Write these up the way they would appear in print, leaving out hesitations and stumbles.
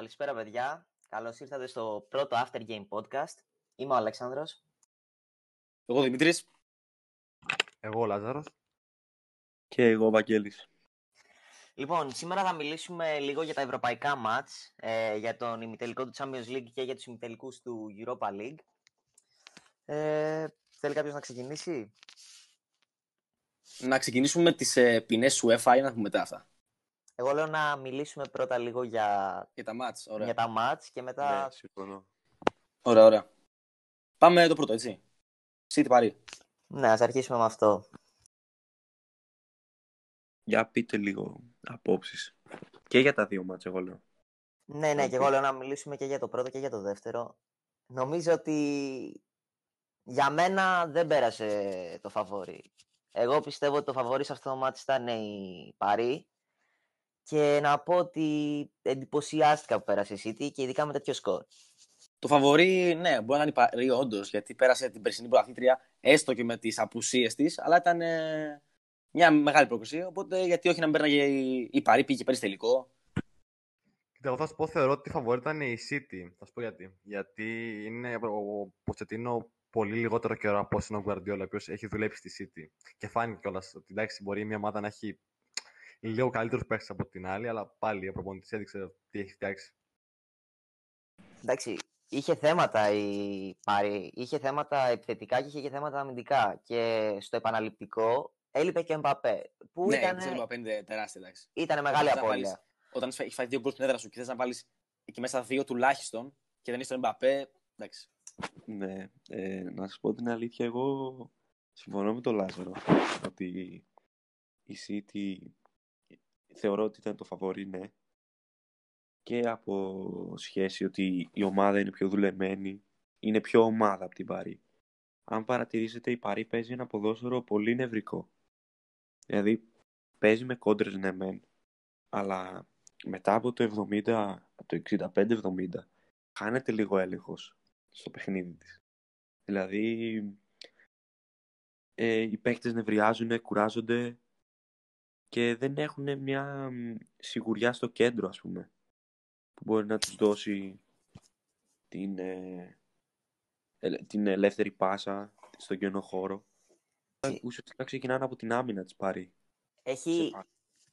Καλησπέρα παιδιά, καλώς ήρθατε στο πρώτο After Game Podcast. Είμαι ο Αλεξάνδρος. Εγώ ο Δημήτρης. Εγώ ο Λάζαρος. Και εγώ ο Βαγγέλης. Λοιπόν, σήμερα θα μιλήσουμε λίγο για τα ευρωπαϊκά μάτς, για τον ημιτελικό του Champions League και για τους ημιτελικούς του Europa League. Θέλει κάποιος να ξεκινήσει? Να ξεκινήσουμε με τις ποινές του UEFA ή να πούμε μετά αυτά? Εγώ λέω να μιλήσουμε πρώτα λίγο για τα μάτς και μετά... Ναι, συμφωνώ. Ωραία. Πάμε το πρώτο, έτσι. Σίτι Παρί. Ναι, ας αρχίσουμε με αυτό. Για πείτε λίγο απόψεις. Και για τα δύο μάτς, εγώ λέω. Ναι, και εγώ λέω να μιλήσουμε και για το πρώτο και για το δεύτερο. Νομίζω ότι για μένα δεν πέρασε το φαβόρι. Εγώ πιστεύω ότι το φαβόρι σε αυτό το μάτς ήταν η Παρί. Και να πω ότι εντυπωσιάστηκα που πέρασε η Σίτι και ειδικά με τέτοιο σκορ. Το φαβορί, ναι, μπορεί να είναι η Παρί, όντως, γιατί πέρασε την περσινή πρωταθλήτρια, έστω και με τις απουσίες της, αλλά ήταν μια μεγάλη πρόκληση. Οπότε, γιατί όχι να μην πέρναγε η Παρί, πήγε πέρυσι τελικό. Κοίτα, εγώ θα σου πω, θεωρώ ότι η φαβορί ήταν η Σίτι. Θα σου πω γιατί. Γιατί είναι ο Ποτσετίνο πολύ λιγότερο καιρό από όσον ο Γουαρντιόλα, ο οποίος έχει δουλέψει στη Σίτι. Και φάνηκε κιόλας ότι εντάξει, μπορεί μια ομάδα να έχει λίγο καλύτερος παίκτης από την άλλη, αλλά πάλι ο προπονητής έδειξε τι έχει φτιάξει. Εντάξει, είχε θέματα η Παρί, είχε θέματα επιθετικά και είχε θέματα αμυντικά. Και στο επαναληπτικό έλειπε και ο Εμπαπέ. Ναι, ο Εμπαπέ είναι τεράστια, εντάξει. Ήταν μεγάλη απώλεια. Όταν έχει φάει δύο γκολ στην έδρα σου και θες να βάλεις εκεί μέσα δύο τουλάχιστον και δεν είσαι τον Εμπαπέ, εντάξει. Ναι, να σου πω την αλήθεια, εγώ συμφωνώ με τον Λάζαρο ότι η City. Θεωρώ ότι ήταν το φαβορί, ναι. Και από σχέση ότι η ομάδα είναι πιο δουλεμένη, είναι πιο ομάδα από την Παρί. Αν παρατηρήσετε, η Παρί παίζει ένα ποδόσφαιρο πολύ νευρικό. Δηλαδή, παίζει με κόντρες, ναι, μεν, αλλά μετά από το 70, το 65-70, χάνεται λίγο έλεγχος στο παιχνίδι της. Δηλαδή, οι παίκτες νευριάζουν, κουράζονται και δεν έχουν μια σιγουριά στο κέντρο, ας πούμε, που μπορεί να τους δώσει την ελεύθερη πάσα στον κενό χώρο. Ουσιαστικά ξεκινάνε από την άμυνα της Παρί.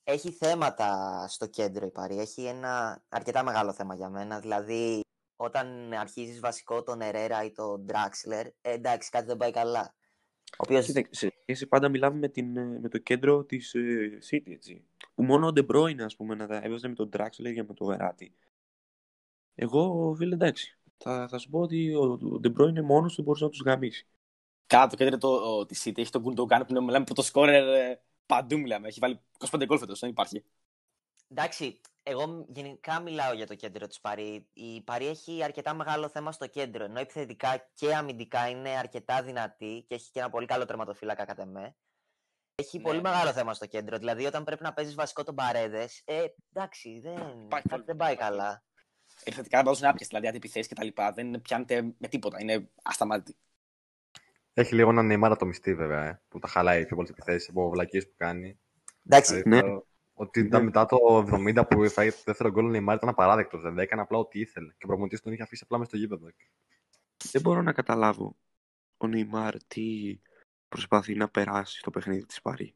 Έχει θέματα στο κέντρο η Παρί. Έχει ένα αρκετά μεγάλο θέμα για μένα. Δηλαδή, όταν αρχίζεις βασικό τον Ερέρα ή τον Ντράξλερ, εντάξει, κάτι δεν πάει καλά. Εσύ πάντα μιλάμε με το κέντρο της City, έτσι. Που μόνο ο De Bruyne, ας πούμε, να τα έβαζε με τον Draxler για με τον Verratti. Εγώ, φίλε, εντάξει. Θα σου πω ότι ο De Bruyne μόνος του μπορούσε να τους γαμίσει. Κάτω, το κέντρο της City έχει τον Γκουντογκάν που μιλάμε πρώτο σκόρερ παντού. Μιλάμε. Έχει βάλει 25 γκολ φέτος, δεν υπάρχει. Εντάξει. Εγώ γενικά μιλάω για το κέντρο της Παρί. Η Παρί έχει αρκετά μεγάλο θέμα στο κέντρο, ενώ επιθετικά και αμυντικά είναι αρκετά δυνατή και έχει και ένα πολύ καλό τερματοφύλακα κατά με. Έχει πολύ μεγάλο θέμα στο κέντρο. Δηλαδή, όταν πρέπει να παίζεις βασικό τον Παρέδες, εντάξει, δεν πάει καλά. Επιθετικά δεν παίζουν άπιες, δηλαδή αντιπιθέσεις κτλ. Δεν πιάνεται με τίποτα. Είναι ασταμάτητη. Έχει λίγο ένα Νεϊμάρ ατομιστή, βέβαια, που τα χαλάει πιο πολλές επιθέσεις από βλακίες που κάνει. Εντάξει. Ότι ήταν μετά το 70 που έφαγε το δεύτερο γκολ, ο Νεϊμάρ ήταν απαράδεκτος. Δηλαδή έκανε απλά ό,τι ήθελε. Και ο προπονητής τον είχε αφήσει απλά μες στο γήπεδο. Δεν μπορώ να καταλάβω ο Νεϊμάρ τι προσπαθεί να περάσει στο παιχνίδι της Παρί.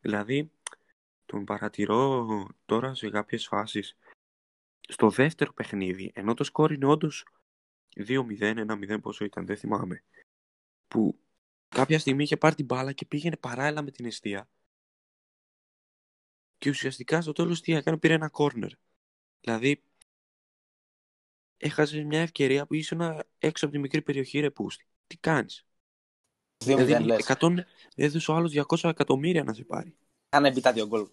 Δηλαδή, τον παρατηρώ τώρα σε κάποιες φάσεις. Στο δεύτερο παιχνίδι, ενώ το σκόρ είναι όντως 2-0, 1-0, πόσο ήταν, δεν θυμάμαι. Που κάποια στιγμή είχε πάρει την μπάλα και πήγαινε παράλληλα με την εστία. Και ουσιαστικά στο τέλος τι έκανε, πήρε ένα corner. Δηλαδή, έχασε μια ευκαιρία που ήσουν έξω από τη μικρή περιοχή, ρε πούστη. Τι κάνεις? Δηλαδή, 100, έδωσε ο άλλος 200 εκατομμύρια να σε πάρει. Είχαν μπει τα δύο γκολ.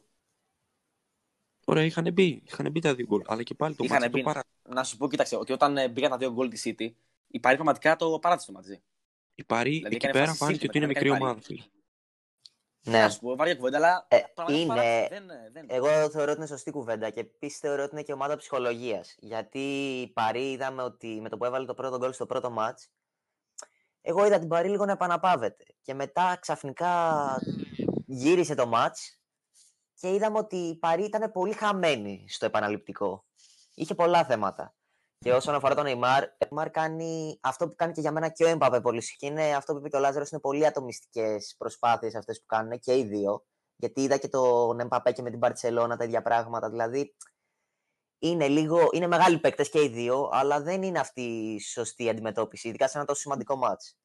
Ωραία, είχαν μπει τα δύο γκολ. Αλλά και πάλι το μάτι το παρά. Να σου πω, κοίταξε, ότι όταν μπήκαν τα δύο γκολ τη City, η Παρί πραγματικά το παράτησε το ματζή. Η Παρί δηλαδή, εκεί πέρα φάνηκε ότι είναι μικρή ομάδα. Ναι, ας πούμε, βάρια κουβέντα, αλλά είναι... δεν... Εγώ θεωρώ ότι είναι σωστή κουβέντα και επίσης θεωρώ ότι είναι και ομάδα ψυχολογίας. Γιατί η Παρί είδαμε ότι με το που έβαλε το πρώτο γκολ στο πρώτο μάτς, εγώ είδα την Παρί λίγο να επαναπάβεται. Και μετά ξαφνικά γύρισε το μάτς και είδαμε ότι η Παρί ήταν πολύ χαμένη στο επαναληπτικό. είχε πολλά θέματα. Και όσον αφορά τον Νεϊμάρ, ο Νεϊμάρ κάνει αυτό που κάνει και για μένα και ο Εμπαπέ πολύ συχνά. Αυτό που είπε και ο Λάζαρος, είναι πολύ ατομιστικές προσπάθειες αυτές που κάνουν και οι δύο. Γιατί είδα και τον Εμπαπέ και με την Μπαρτσελόνα τα ίδια πράγματα. Δηλαδή είναι μεγάλοι παίκτες και οι δύο, αλλά δεν είναι αυτή η σωστή αντιμετώπιση, ειδικά σε ένα τόσο σημαντικό μάτς.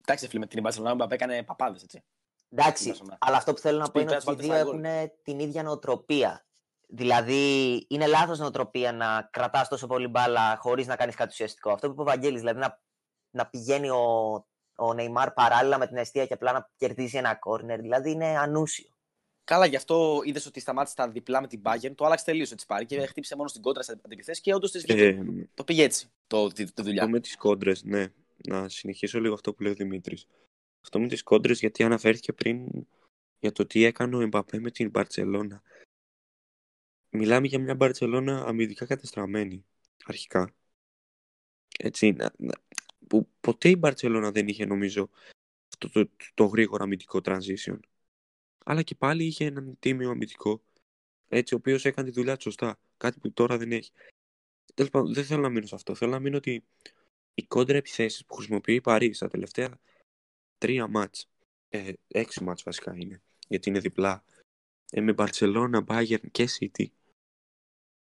Εντάξει, φίλε, με την Μπαρτσελόνα ο Εμπαπέ έκανε παπάδες, έτσι. Εντάξει, αλλά αυτό που θέλω να πω είναι ότι οι δύο έχουν την ίδια νοοτροπία. Δηλαδή, είναι λάθος νοοτροπία να κρατάς τόσο πολύ μπάλα χωρίς να κάνεις κάτι ουσιαστικό. Αυτό που είπε ο Βαγγέλης, δηλαδή να πηγαίνει ο Νεϊμάρ παράλληλα με την αιστεία και απλά να κερδίζει ένα κόρνερ, δηλαδή είναι ανούσιο. Καλά, γι' αυτό είδες ότι σταμάτησε τα διπλά με την Bayern, το άλλαξε τελείως έτσι πάρει και χτύπησε μόνο στην κόντρα σε αντιπιθέσεις και όντως το πήγε έτσι το δουλειά. Με τις κόντρες, ναι. Να συνεχίσω λίγο αυτό που λέει ο Δημήτρης. Αυτό με τις κόντρες, γιατί αναφέρθηκε πριν για το τι έκανε ο Εμπαπέ με την Μπαρτσελόνα. Μιλάμε για μια Μπαρτσελόνα αμυντικά κατεστραμμένη, αρχικά. Έτσι, που ποτέ η Μπαρτσελόνα δεν είχε, νομίζω, αυτό το γρήγορο αμυντικό transition. Αλλά και πάλι είχε έναν τίμιο αμυντικό, έτσι, ο οποίος έκανε τη δουλειά του σωστά. Κάτι που τώρα δεν έχει. Τέλος πάντων, δεν θέλω να μείνω σε αυτό. Θέλω να μείνω ότι οι κόντρα επιθέσεις που χρησιμοποιεί η Παρί στα τελευταία 3 μάτς, 6 μάτς βασικά είναι, γιατί είναι διπλά, με Μπαρτσελόνα, Bayern και City,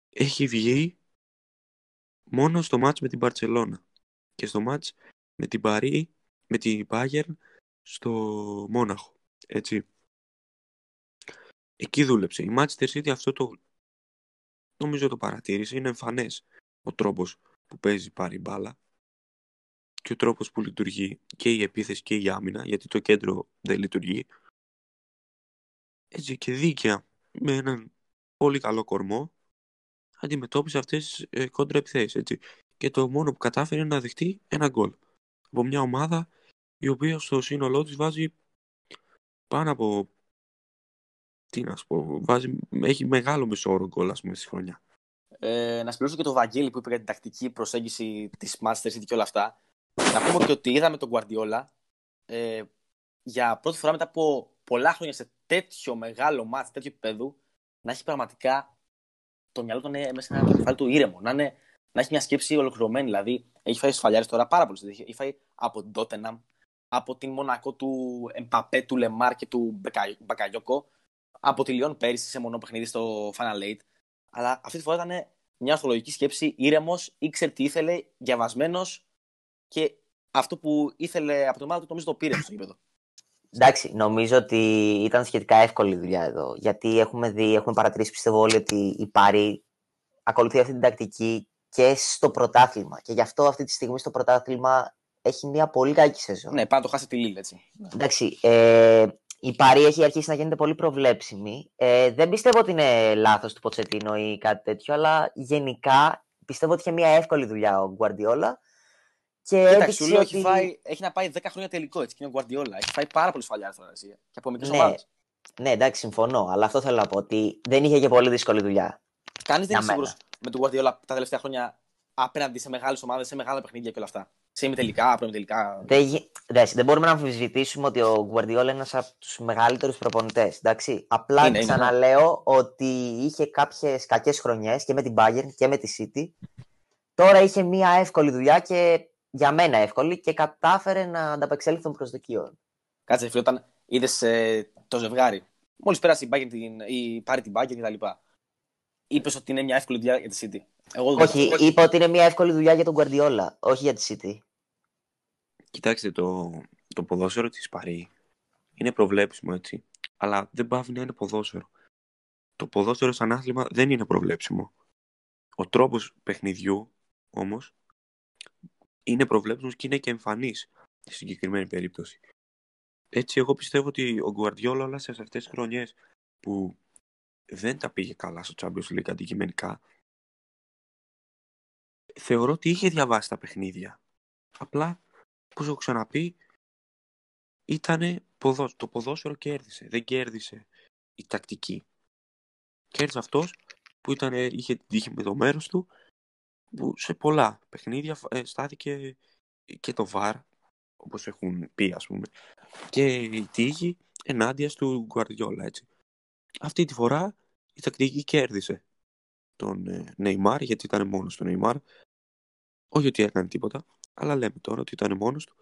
έχει βγει μόνο στο μάτς με την Μπαρτσελόνα και στο μάτς με την Παρί, με την Bayern στο Μόναχο, έτσι. Εκεί δούλεψε. Η Manchester City αυτό νομίζω το παρατήρησε. Είναι εμφανές ο τρόπος που παίζει πάρει μπάλα και ο τρόπος που λειτουργεί και η επίθεση και η άμυνα, γιατί το κέντρο δεν λειτουργεί. Έτσι και δίκαια με έναν πολύ καλό κορμό αντιμετώπισε αυτές τις κόντρα επιθέσεις, έτσι. Και το μόνο που κατάφερε είναι να δεχτεί ένα γκολ από μια ομάδα η οποία στο σύνολό της βάζει πάνω από... Τι να σου πω, έχει μεγάλο μισό όρο γκολ, ας πούμε, στη χρονιά. Να συμπληρώσω και το Βαγγέλη που είπε για την τακτική προσέγγιση της Manchester City και όλα αυτά. Να πούμε και ότι είδαμε τον Γουαρντιόλα για πρώτη φορά μετά από πολλά χρόνια σε τέτοιο μεγάλο μάτς, τέτοιο επίπεδο, να έχει πραγματικά το μυαλό του μέσα σε ένα κεφάλι του ήρεμο. Να έχει μια σκέψη ολοκληρωμένη. Δηλαδή, έχει φάει στους φαλιάρες τώρα πάρα πολύ. Έχει φάει από την Tottenham, από την Μονακό του Εμπαπέ, του Λεμάρ και του Μπακαγιόκο. Από τη Λιόν πέρυσι σε μονό παιχνίδι στο Final 8. Αλλά αυτή τη φορά ήταν μια ορθολογική σκέψη, ήρεμος, ήξερε τι ήθελε, διαβασμένος και αυτό που ήθελε από την ομάδα του νομίζω το πήρε στο γήπεδο. Εντάξει, νομίζω ότι ήταν σχετικά εύκολη η δουλειά εδώ. Γιατί έχουμε παρατηρήσει, πιστεύω όλοι, ότι η Παρί ακολουθεί αυτή την τακτική και στο πρωτάθλημα. Και γι' αυτό αυτή τη στιγμή στο πρωτάθλημα έχει μια πολύ κακή σεζόν. Ναι, πάνω το χάσει τη Λίλ, έτσι. Εντάξει. Η Παρί έχει αρχίσει να γίνεται πολύ προβλέψιμη. Δεν πιστεύω ότι είναι λάθος του Ποτσετίνο ή κάτι τέτοιο, αλλά γενικά πιστεύω ότι είχε μια εύκολη δουλειά ο Γκουαρντιόλα. Εντάξει, σου λέω ότι έχει να πάει 10 χρόνια τελικό, έτσι, και είναι ο Γκουαρντιόλα. Έχει φάει πάρα πολλές φαλιάρες τώρα και από μικρές ομάδες. Ναι, εντάξει, συμφωνώ, αλλά αυτό θέλω να πω ότι δεν είχε και πολύ δύσκολη δουλειά. Κανείς δεν είναι σίγουρος με τον Γκουαρντιόλα τα τελευταία χρόνια απέναντι σε μεγάλες ομάδες, σε μεγάλα παιχνίδια και όλα αυτά. Τελικά. Δεν μπορούμε να αμφισβητήσουμε ότι ο Γκουαρντιόλα είναι ένας από τους μεγαλύτερους προπονητές. Εντάξει. Απλά ξαναλέω ότι είχε κάποιες κακές χρονιές και με την Bayern και με τη City. Τώρα είχε μια εύκολη δουλειά και για μένα εύκολη και κατάφερε να ανταπεξέλθει των προσδοκιών. Κάτσε, φίλε, όταν είδες το ζευγάρι, μόλις πέρασε πάρει την Bayern κτλ. Είπες ότι είναι μια εύκολη δουλειά για τη City. Όχι, είπα ότι είναι μια εύκολη δουλειά για τον Γκουαρντιόλα, όχι για τη City. Κοιτάξτε, το ποδόσφαιρο της Παρί είναι προβλέψιμο, έτσι. Αλλά δεν πάβει να είναι ποδόσφαιρο. Το ποδόσφαιρο σαν άθλημα δεν είναι προβλέψιμο. Ο τρόπος παιχνιδιού όμως είναι προβλέψιμος και είναι και εμφανής στη συγκεκριμένη περίπτωση. Έτσι, εγώ πιστεύω ότι ο Γκουαρντιόλα όλα σε αυτές τις χρονιές που δεν τα πήγε καλά στο Champions League αντικειμενικά, θεωρώ ότι είχε διαβάσει τα παιχνίδια. Απλά, όπως έχω ξαναπεί, ήτανε το ποδόσφαιρο κέρδισε. Δεν κέρδισε η τακτική. Κέρδισε αυτός που είχε την τύχη με το μέρος του, που σε πολλά παιχνίδια στάθηκε και το VAR, όπως έχουν πει, ας πούμε, και η τύχη ενάντια του Γκουαρντιόλα, έτσι. Αυτή τη φορά η τακτική κέρδισε. τον Νεϊμάρ, γιατί ήταν μόνος του Νεϊμάρ. Όχι ότι έκανε τίποτα, αλλά λέμε τώρα ότι ήταν μόνος του.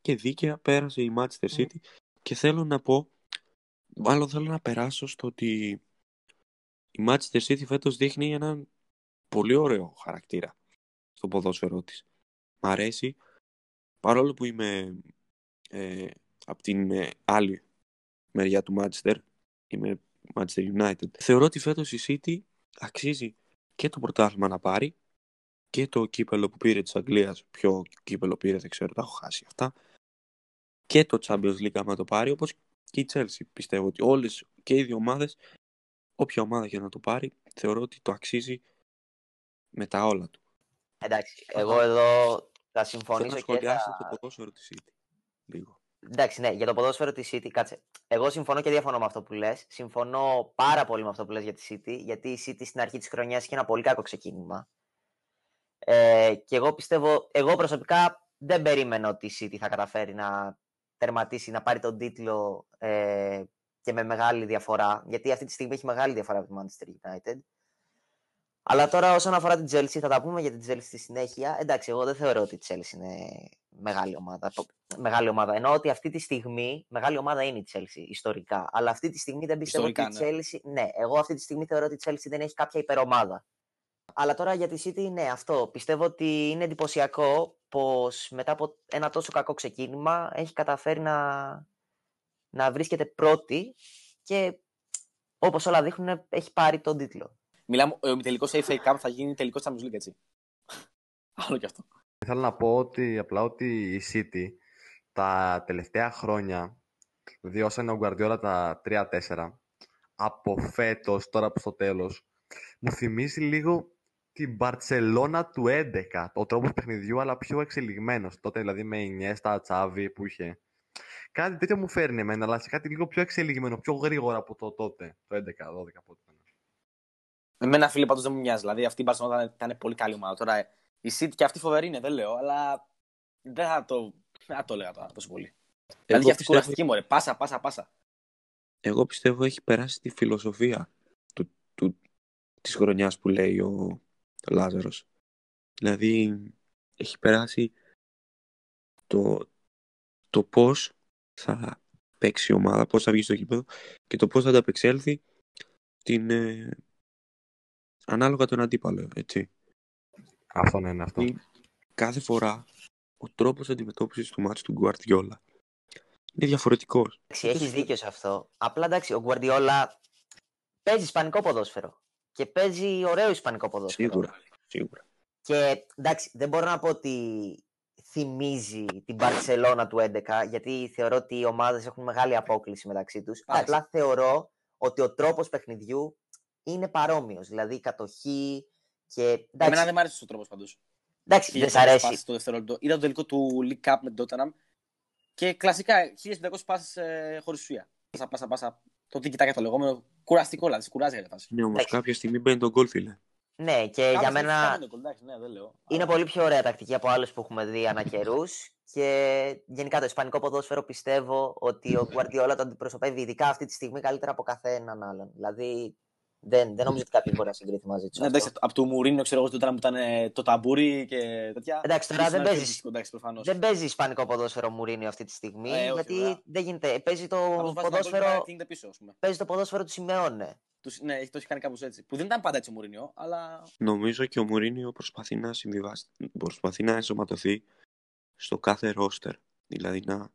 Και δίκαια πέρασε η Manchester City. Και θέλω να πω, μάλλον θέλω να περάσω στο ότι η Manchester City φέτος δείχνει έναν πολύ ωραίο χαρακτήρα στο ποδόσφαιρό της. Μ' αρέσει, παρόλο που είμαι από την άλλη μεριά του Manchester, είμαι Manchester United. Θεωρώ ότι φέτος η City αξίζει και το πρωτάθλημα να πάρει και το κύπελο που πήρε της Αγγλίας, ποιο κύπελο πήρε δεν ξέρω, τα έχω χάσει αυτά, και το Champions League άμα το πάρει, όπως και η Chelsea. Πιστεύω ότι όλες και οι δύο ομάδες, όποια ομάδα για να το πάρει, θεωρώ ότι το αξίζει με τα όλα του. Εντάξει, εγώ εδώ θα συμφωνήσω. Θέλω να σχολιάσω το ποδόσφαιρο της City λίγο. Εντάξει, ναι, για το ποδόσφαιρο της City, κάτσε. Εγώ συμφωνώ και διαφωνώ με αυτό που λες. Συμφωνώ πάρα πολύ με αυτό που λες για τη City, γιατί η City στην αρχή της χρονιάς είχε ένα πολύ κακό ξεκίνημα. Και εγώ πιστεύω, εγώ προσωπικά δεν περίμενα ότι η City θα καταφέρει να τερματίσει, να πάρει τον τίτλο και με μεγάλη διαφορά, γιατί αυτή τη στιγμή έχει μεγάλη διαφορά από τη Manchester United. Αλλά τώρα όσον αφορά την Chelsea, θα τα πούμε για την Chelsea στη συνέχεια. Εντάξει, εγώ δεν θεωρώ ότι η Chelsea είναι μεγάλη ομάδα. Μεγάλη ομάδα. Εννοώ ότι αυτή τη στιγμή μεγάλη ομάδα είναι η Chelsea ιστορικά. Αλλά αυτή τη στιγμή δεν πιστεύω ιστορικά, ότι η Chelsea. Ναι, εγώ αυτή τη στιγμή θεωρώ ότι η Chelsea δεν έχει κάποια υπερομάδα. Αλλά τώρα για τη City, ναι, αυτό. Πιστεύω ότι είναι εντυπωσιακό πως μετά από ένα τόσο κακό ξεκίνημα έχει καταφέρει να βρίσκεται πρώτη και όπως όλα δείχνουν έχει πάρει τον τίτλο. Μιλάμε, ο τελικός FA Cup θα γίνει τελικός Champions League, έτσι. Άλλο κι αυτό. Θέλω να πω ότι, απλά ότι η City τα τελευταία χρόνια, δηλαδή όσα είναι ο Γουαρντιόλα τα 3-4, από φέτος, τώρα προς το τέλος, μου θυμίζει λίγο την Μπαρτσελόνα του 11, ο τρόπος παιχνιδιού, αλλά πιο εξελιγμένος. Τότε δηλαδή με Ινιέστα, Τσάβη που είχε. Κάτι τέτοιο μου φέρνει εμένα, αλλά σε κάτι λίγο πιο εξελιγμένο, πιο γρήγορα από το τότε, το 11-12 από τότε. Εμένα, φίλε, πάντως δεν μου μοιάζει. Δηλαδή αυτή η Μπαρτσελόνα ήταν πολύ καλή ομάδα. Τώρα η City και αυτή φοβερή είναι, δεν λέω, αλλά δεν θα το λέγα τώρα τόσο πολύ. Δηλαδή για αυτή κουραστική μου, ρε. Πάσα. Εγώ πιστεύω έχει περάσει τη φιλοσοφία της χρονιάς που λέει ο Λάζαρος. Δηλαδή έχει περάσει το πώς θα παίξει η ομάδα, πώς θα βγει στο γήπεδο και το πώς θα ανταπεξέλθει την ανάλογα τον αντίπαλο, έτσι. Αυτό ναι, είναι αυτό. Κάθε φορά ο τρόπος αντιμετώπισης του μάτς του Γκουαρντιόλα είναι διαφορετικός. Έχεις δίκιο σε αυτό. Απλά εντάξει, ο Γκουαρντιόλα παίζει ισπανικό ποδόσφαιρο. Και παίζει ωραίο ισπανικό ποδόσφαιρο. Σίγουρα. Και εντάξει, δεν μπορώ να πω ότι θυμίζει την Μπαρτσελόνα του 11, γιατί θεωρώ ότι οι ομάδες έχουν μεγάλη απόκληση μεταξύ τους. Απλά θεωρώ ότι ο τρόπος παιχνιδιού είναι παρόμοιος. Δηλαδή η κατοχή και. Εμένα δεν μ' άρεσε ο τρόπος παντός. Εντάξει, δεν σ' αρέσει. Είδα το τελικό του League Cup με την Tottenham και κλασικά 1500 πάσεις χωρίς ουσία. Πάσα. Το τι κοιτάει το λεγόμενο κουραστικό, δηλαδή κουράζει για φάση. Ναι, όμως κάποια στιγμή μπαίνει τον γκολ, φίλε. Ναι, και κάποια για μένα είναι πολύ πιο ωραία τακτική από άλλες που έχουμε δει ανά καιρούς. Και γενικά το ισπανικό ποδόσφαιρο πιστεύω ότι ο Γκουαρντιόλα το αντιπροσωπεύει ειδικά αυτή τη στιγμή καλύτερα από καθέναν άλλον. Δηλαδή δεν νομίζω ότι κάποιοι μπορεί να συγκρίθει μαζί του. Εντάξει, από του Μουρίνιο, ξέρω εγώ, τότε που ήταν το ταμπούρι και τέτοια. Εντάξει, τώρα δεν παίζει ισπανικό ποδόσφαιρο Μουρίνιο αυτή τη στιγμή. Γιατί δεν γίνεται. Παίζει το ποδόσφαιρο. Παίζει το ποδόσφαιρο του Σιμεώνε. Ναι, το έχει κάνει κάπως έτσι. Που δεν ήταν πάντα έτσι ο Μουρίνιο, αλλά. Νομίζω και ο Μουρίνιο προσπαθεί να συμβιβάσει. Προσπαθεί να ενσωματωθεί στο κάθε ρόστερ. Δηλαδή να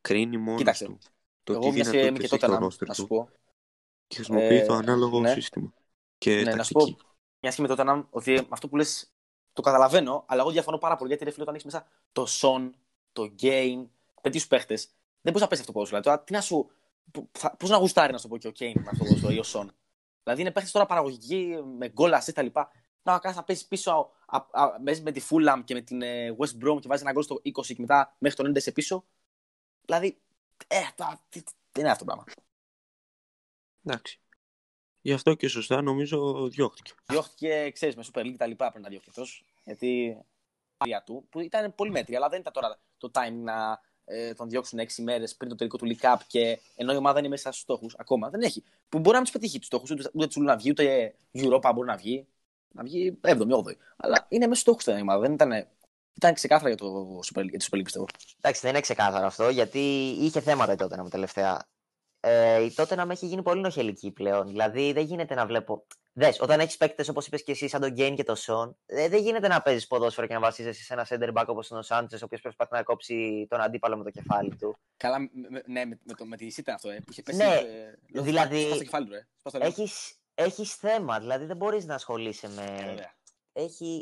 κρίνει μόνο του. Εγώ μοιάζει και τότε να σου πω. Και χρησιμοποιεί το ανάλογο σύστημα. Και ναι, να σου πω, μια και με το Tottenham, ότι αυτό που λες το καταλαβαίνω, αλλά εγώ διαφωνώ πάρα πολύ. Γιατί ρε φίλε, όταν έχεις μέσα το Son, το Gain, πετύχους παίχτες, δεν μπορείς να παίξεις αυτό το ποδόσφαιρο. Δηλαδή, τι να σου. Πώς να γουστάρει να σου πω και ο Gain με αυτό το ποδόσφαιρο ή ο Son. Δηλαδή, είναι παίχτες τώρα παραγωγικοί, με γκολ, assist κτλ. Να κάνεις να παίζεις πίσω με τη Fulham και με την West Brom και βάζεις ένα γκολ στο 20 και μετά μέχρι το 90 σε πίσω. Δηλαδή, δεν είναι αυτό το πράγμα. Εντάξει. Γι' αυτό και σωστά νομίζω διώχτηκε. Διώχτηκε, ξέρεις, με Super League τα λοιπά πριν να διώχτηκε αυτός. Γιατί η του που ήταν πολύ μέτρη, αλλά δεν ήταν τώρα το time να τον διώξουν 6 μέρες πριν το τελικό του League Cup και ενώ η ομάδα είναι μέσα στους στόχους ακόμα, δεν έχει. Που μπορεί να μην του πετύχει τους στόχους, ούτε του να βγει, ούτε Europa μπορεί να βγει. Να βγει 7η-8η. Αλλά είναι μέσα στους στόχους η ομάδα. Δεν ήταν ξεκάθαρα για το Super League, πιστεύω. Εντάξει, δεν είναι ξεκάθαρο αυτό γιατί είχε θέματα η Tottenham τελευταία. Η Tottenham έχει γίνει πολύ νοχελική πλέον. Δηλαδή δεν γίνεται να βλέπω. Δες, όταν έχεις παίκτες όπως είπες και εσύ, σαν τον Γκέιν και τον Σον, δεν γίνεται να παίζεις ποδόσφαιρο και να βασίζεσαι σε ένα center back όπως είναι ο Σάντσες, ο οποίος προσπαθεί να κόψει τον αντίπαλο με το κεφάλι του. Καλά, ναι, με τη Σίτα αυτό, που είχε πέσει. Ναι, δηλαδή. Έχεις θέμα, δηλαδή δεν μπορείς να ασχολείσαι με.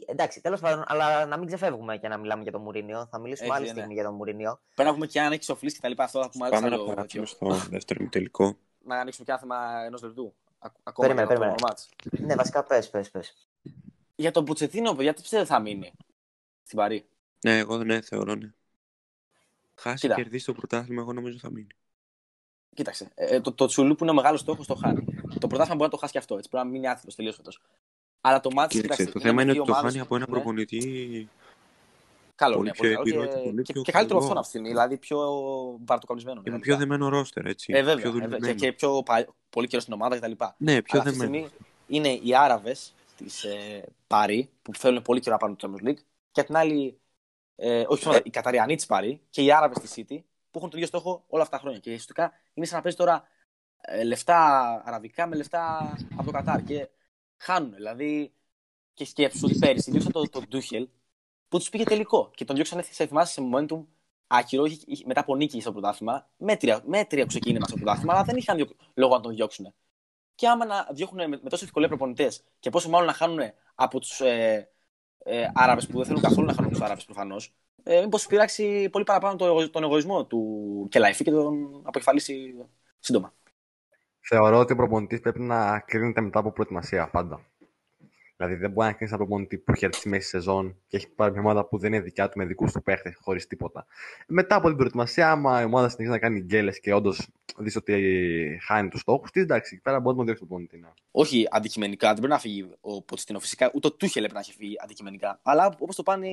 Εντάξει, τέλος πάντων, αλλά να μην ξεφεύγουμε και να μιλάμε για τον Μουρίνιο. Θα μιλήσουμε άλλη στιγμή για τον Μουρίνιο. Πέρα να πούμε και αν έχει οφλήσει και τα λοιπά, αυτό θα πούμε άλλο. Πάμε να πάμε στο δεύτερο τελικό. Να ανοίξουμε και άθεμα ενός λεπτού. Περίμενε. Ναι, βασικά πες. Για τον Ποτσετίνο, γιατί πιστεύετε θα μείνει στην Παρί? Ναι, εγώ δεν θεωρώ, ναι. Χάσει και κερδίσει το πρωτάθλημα, εγώ νομίζω θα μείνει. Κοίταξε. Το τσουλού που είναι μεγάλο στόχο το χάνει. Το πρωτάθλημα μπορεί να το χάσει και αυτό. Έτσι, πρέπει να μείνει άθλιο τελείω φέτο. Αλλά το μάτι. Το θέμα είναι ότι το χάνει από ένα προπονητή. Καλό, ναι, και καλύτερο αυτόν αυτή τη στιγμή. Δηλαδή πιο βαρτοκαμισμένο. Είναι πιο δεμένο ρόστερ, έτσι. Βέβαια. Και πιο πολύ καιρό στην ομάδα κτλ. Ναι, πιο δεμένο. Είναι οι Άραβες της Παρί που θέλουν πολύ καιρό να πάρουν το Champions League. Και απ' την άλλη, οι Καταριανοί της Παρί και οι Άραβες της Σίτι που έχουν τον ίδιο στόχο όλα αυτά τα χρόνια. Και ουσιαστικά είναι σαν να παίζει τώρα λεφτά αραβικά με λεφτά από το Κατάρ. Και χάνουν. Δηλαδή και σκέψου ότι πέρυσι διώξαν τον Τούχελ που του πήγε τελικό και τον διώξανε, θα θυμάσαι, σε momentum άκυρο μετά από νίκη στο πρωτάθλημα. Μέτρια ξεκίνημα στο πρωτάθλημα, αλλά δεν είχαν λόγο να τον διώξουν. Και άμα να διώχνουν με τόσο ευκολία προπονητές, και πόσο μάλλον να χάνουν από τους Άραβες που δεν θέλουν καθόλου να χάνουν τους Άραβες προφανώς, μήπως πειράξει πολύ παραπάνω τον εγωισμό του Κελαϊφή και τον αποκεφαλίσει σύντομα. Θεωρώ ότι ο προπονητής πρέπει να κρίνεται μετά από προετοιμασία πάντα. Δηλαδή, δεν μπορεί να κάνει ένα προπονητή που έχει αρχίσει μέση σεζόν και έχει πάρει μια ομάδα που δεν είναι δικιά του με δικού του παίχτες, χωρίς τίποτα. Μετά από την προετοιμασία, άμα η ομάδα συνεχίζει να κάνει γκέλες και όντως δεις ότι χάνει τους στόχους της, εντάξει, πέρα μπορεί να διώξει τον προπονητή. Ναι. Όχι αντικειμενικά, δεν πρέπει να φύγει ο Ποτσετίνο φυσικά, ούτε ο Τούχελ πρέπει να έχει φύγει αντικειμενικά. Αλλά όπως το πάνε.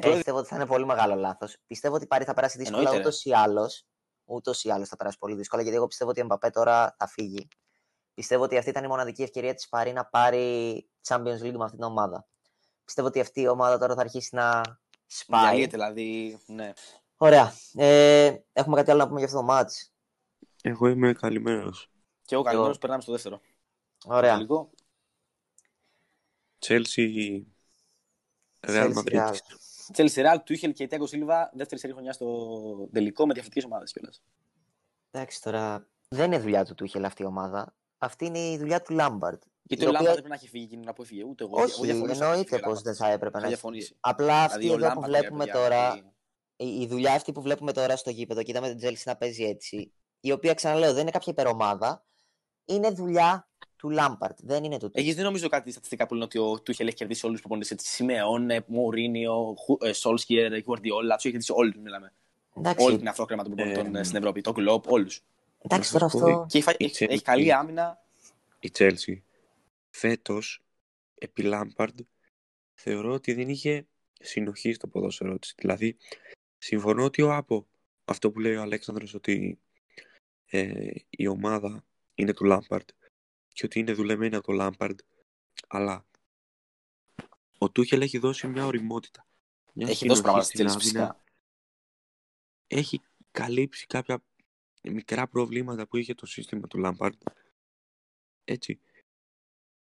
Πιστεύω ότι θα είναι πολύ μεγάλο λάθος. Πιστεύω ότι η Παρί θα περάσει δύσκολα ούτως ή άλλως θα περάσει πολύ δύσκολα, γιατί εγώ πιστεύω ότι η Εμπαπέ τώρα θα φύγει. Πιστεύω ότι αυτή ήταν η μοναδική ευκαιρία της Παρί να πάρει Champions League με αυτή την ομάδα. Πιστεύω ότι αυτή η ομάδα τώρα θα αρχίσει να σπάει. Διαλύεται δηλαδή, ναι. Ωραία. Έχουμε κάτι άλλο να πούμε για αυτό το μάτς? Εγώ είμαι καλυμμένος. Και εγώ καλυμμένος, περνάμε στο δεύτερο. Ωραία. Τελικό. Chelsea, Real Madrid. Chelsea, Real, Tuchel και Tiago Silva, δεύτερη σερή χρονιά στο τελικό με διαφορετικές ομάδες κιόλας. Εντάξει τώρα, δεν είναι δουλειά του Tuchel αυτή η ομάδα. Αυτή είναι η δουλειά του Λάμπαρντ. Γιατί ο Λάμπαρντ δεν πρέπει να έχει φύγει εκείνη να αποφύγει, ούτε εγώ. Όχι, εννοείται πως δεν θα έπρεπε να διαφωνήσει. Απλά αυτή δηλαδή, που βλέπουμε τώρα, η δουλειά αυτή που βλέπουμε τώρα στο γήπεδο, και είδαμε την Chelsea να παίζει έτσι, η οποία ξαναλέω δεν είναι κάποια υπερομάδα, είναι δουλειά του Λάμπαρντ. Δεν είναι του. Έχεις δει νομίζω κάτι στατιστικά που λένε ότι ο Tuchel έχει κερδίσει όλους τους προπονητές? Σιμεών, Μουρίνιο, Σόλσκιερ, Γουαρντιόλα, του έχει κερδίσει όλους. Μιλάμε. Όλη την αφρόκρεμα των προπονητών στην Ευρώπη, το κλοπ, όλους. Εντάξει, τώρα αυτό. Και έχει καλή άμυνα. Η Chelsea φέτος, επί Lampard, θεωρώ ότι δεν είχε συνοχή στο ποδόσφαιρό της. Δηλαδή, συμφωνώ ότι αυτό που λέει ο Αλέξανδρος, ότι η ομάδα είναι του Lampard και ότι είναι δουλεμένη από το Lampard, αλλά ο Tuchel έχει δώσει μια ωριμότητα. Έχει δώσει πράγματα στη Chelsea, φυσικά. Έχει καλύψει κάποια μικρά προβλήματα που είχε το σύστημα του Lampard. Έτσι.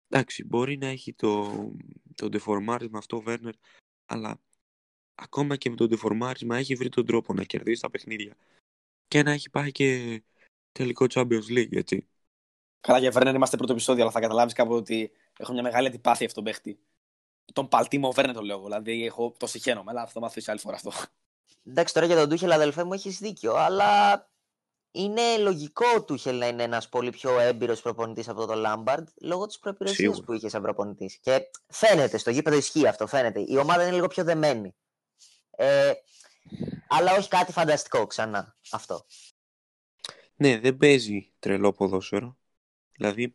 Εντάξει, μπορεί να έχει το ντεφορμάρισμα αυτό ο Βέρνερ, αλλά ακόμα και με το ντεφορμάρισμα έχει βρει τον τρόπο να κερδίσει τα παιχνίδια και να έχει πάει και τελικό Champions League, έτσι. Καλά, για Βέρνερ είμαστε πρώτο επεισόδιο, αλλά θα καταλάβεις κάποτε ότι έχω μια μεγάλη αντιπάθεια αυτόν τον παίχτη. Τον παλτίμο Βέρνερ τον λέω, δηλαδή το συχαίνομαι, αλλά θα το μάθω άλλη φορά αυτό. Εντάξει, τώρα για τον Tuchel, αδελφέ μου, έχεις δίκιο, αλλά. Είναι λογικό ο Tuchel να είναι ένας πολύ πιο έμπειρος προπονητής από τον Λάμπαρντ λόγω της προϋπηρεσίας που είχε σαν προπονητής. Και φαίνεται, στο γήπεδο ισχύει αυτό, φαίνεται. Η ομάδα είναι λίγο πιο δεμένη. Αλλά όχι κάτι φανταστικό ξανά αυτό. Ναι, δεν παίζει τρελό ποδόσφαιρο. Δηλαδή,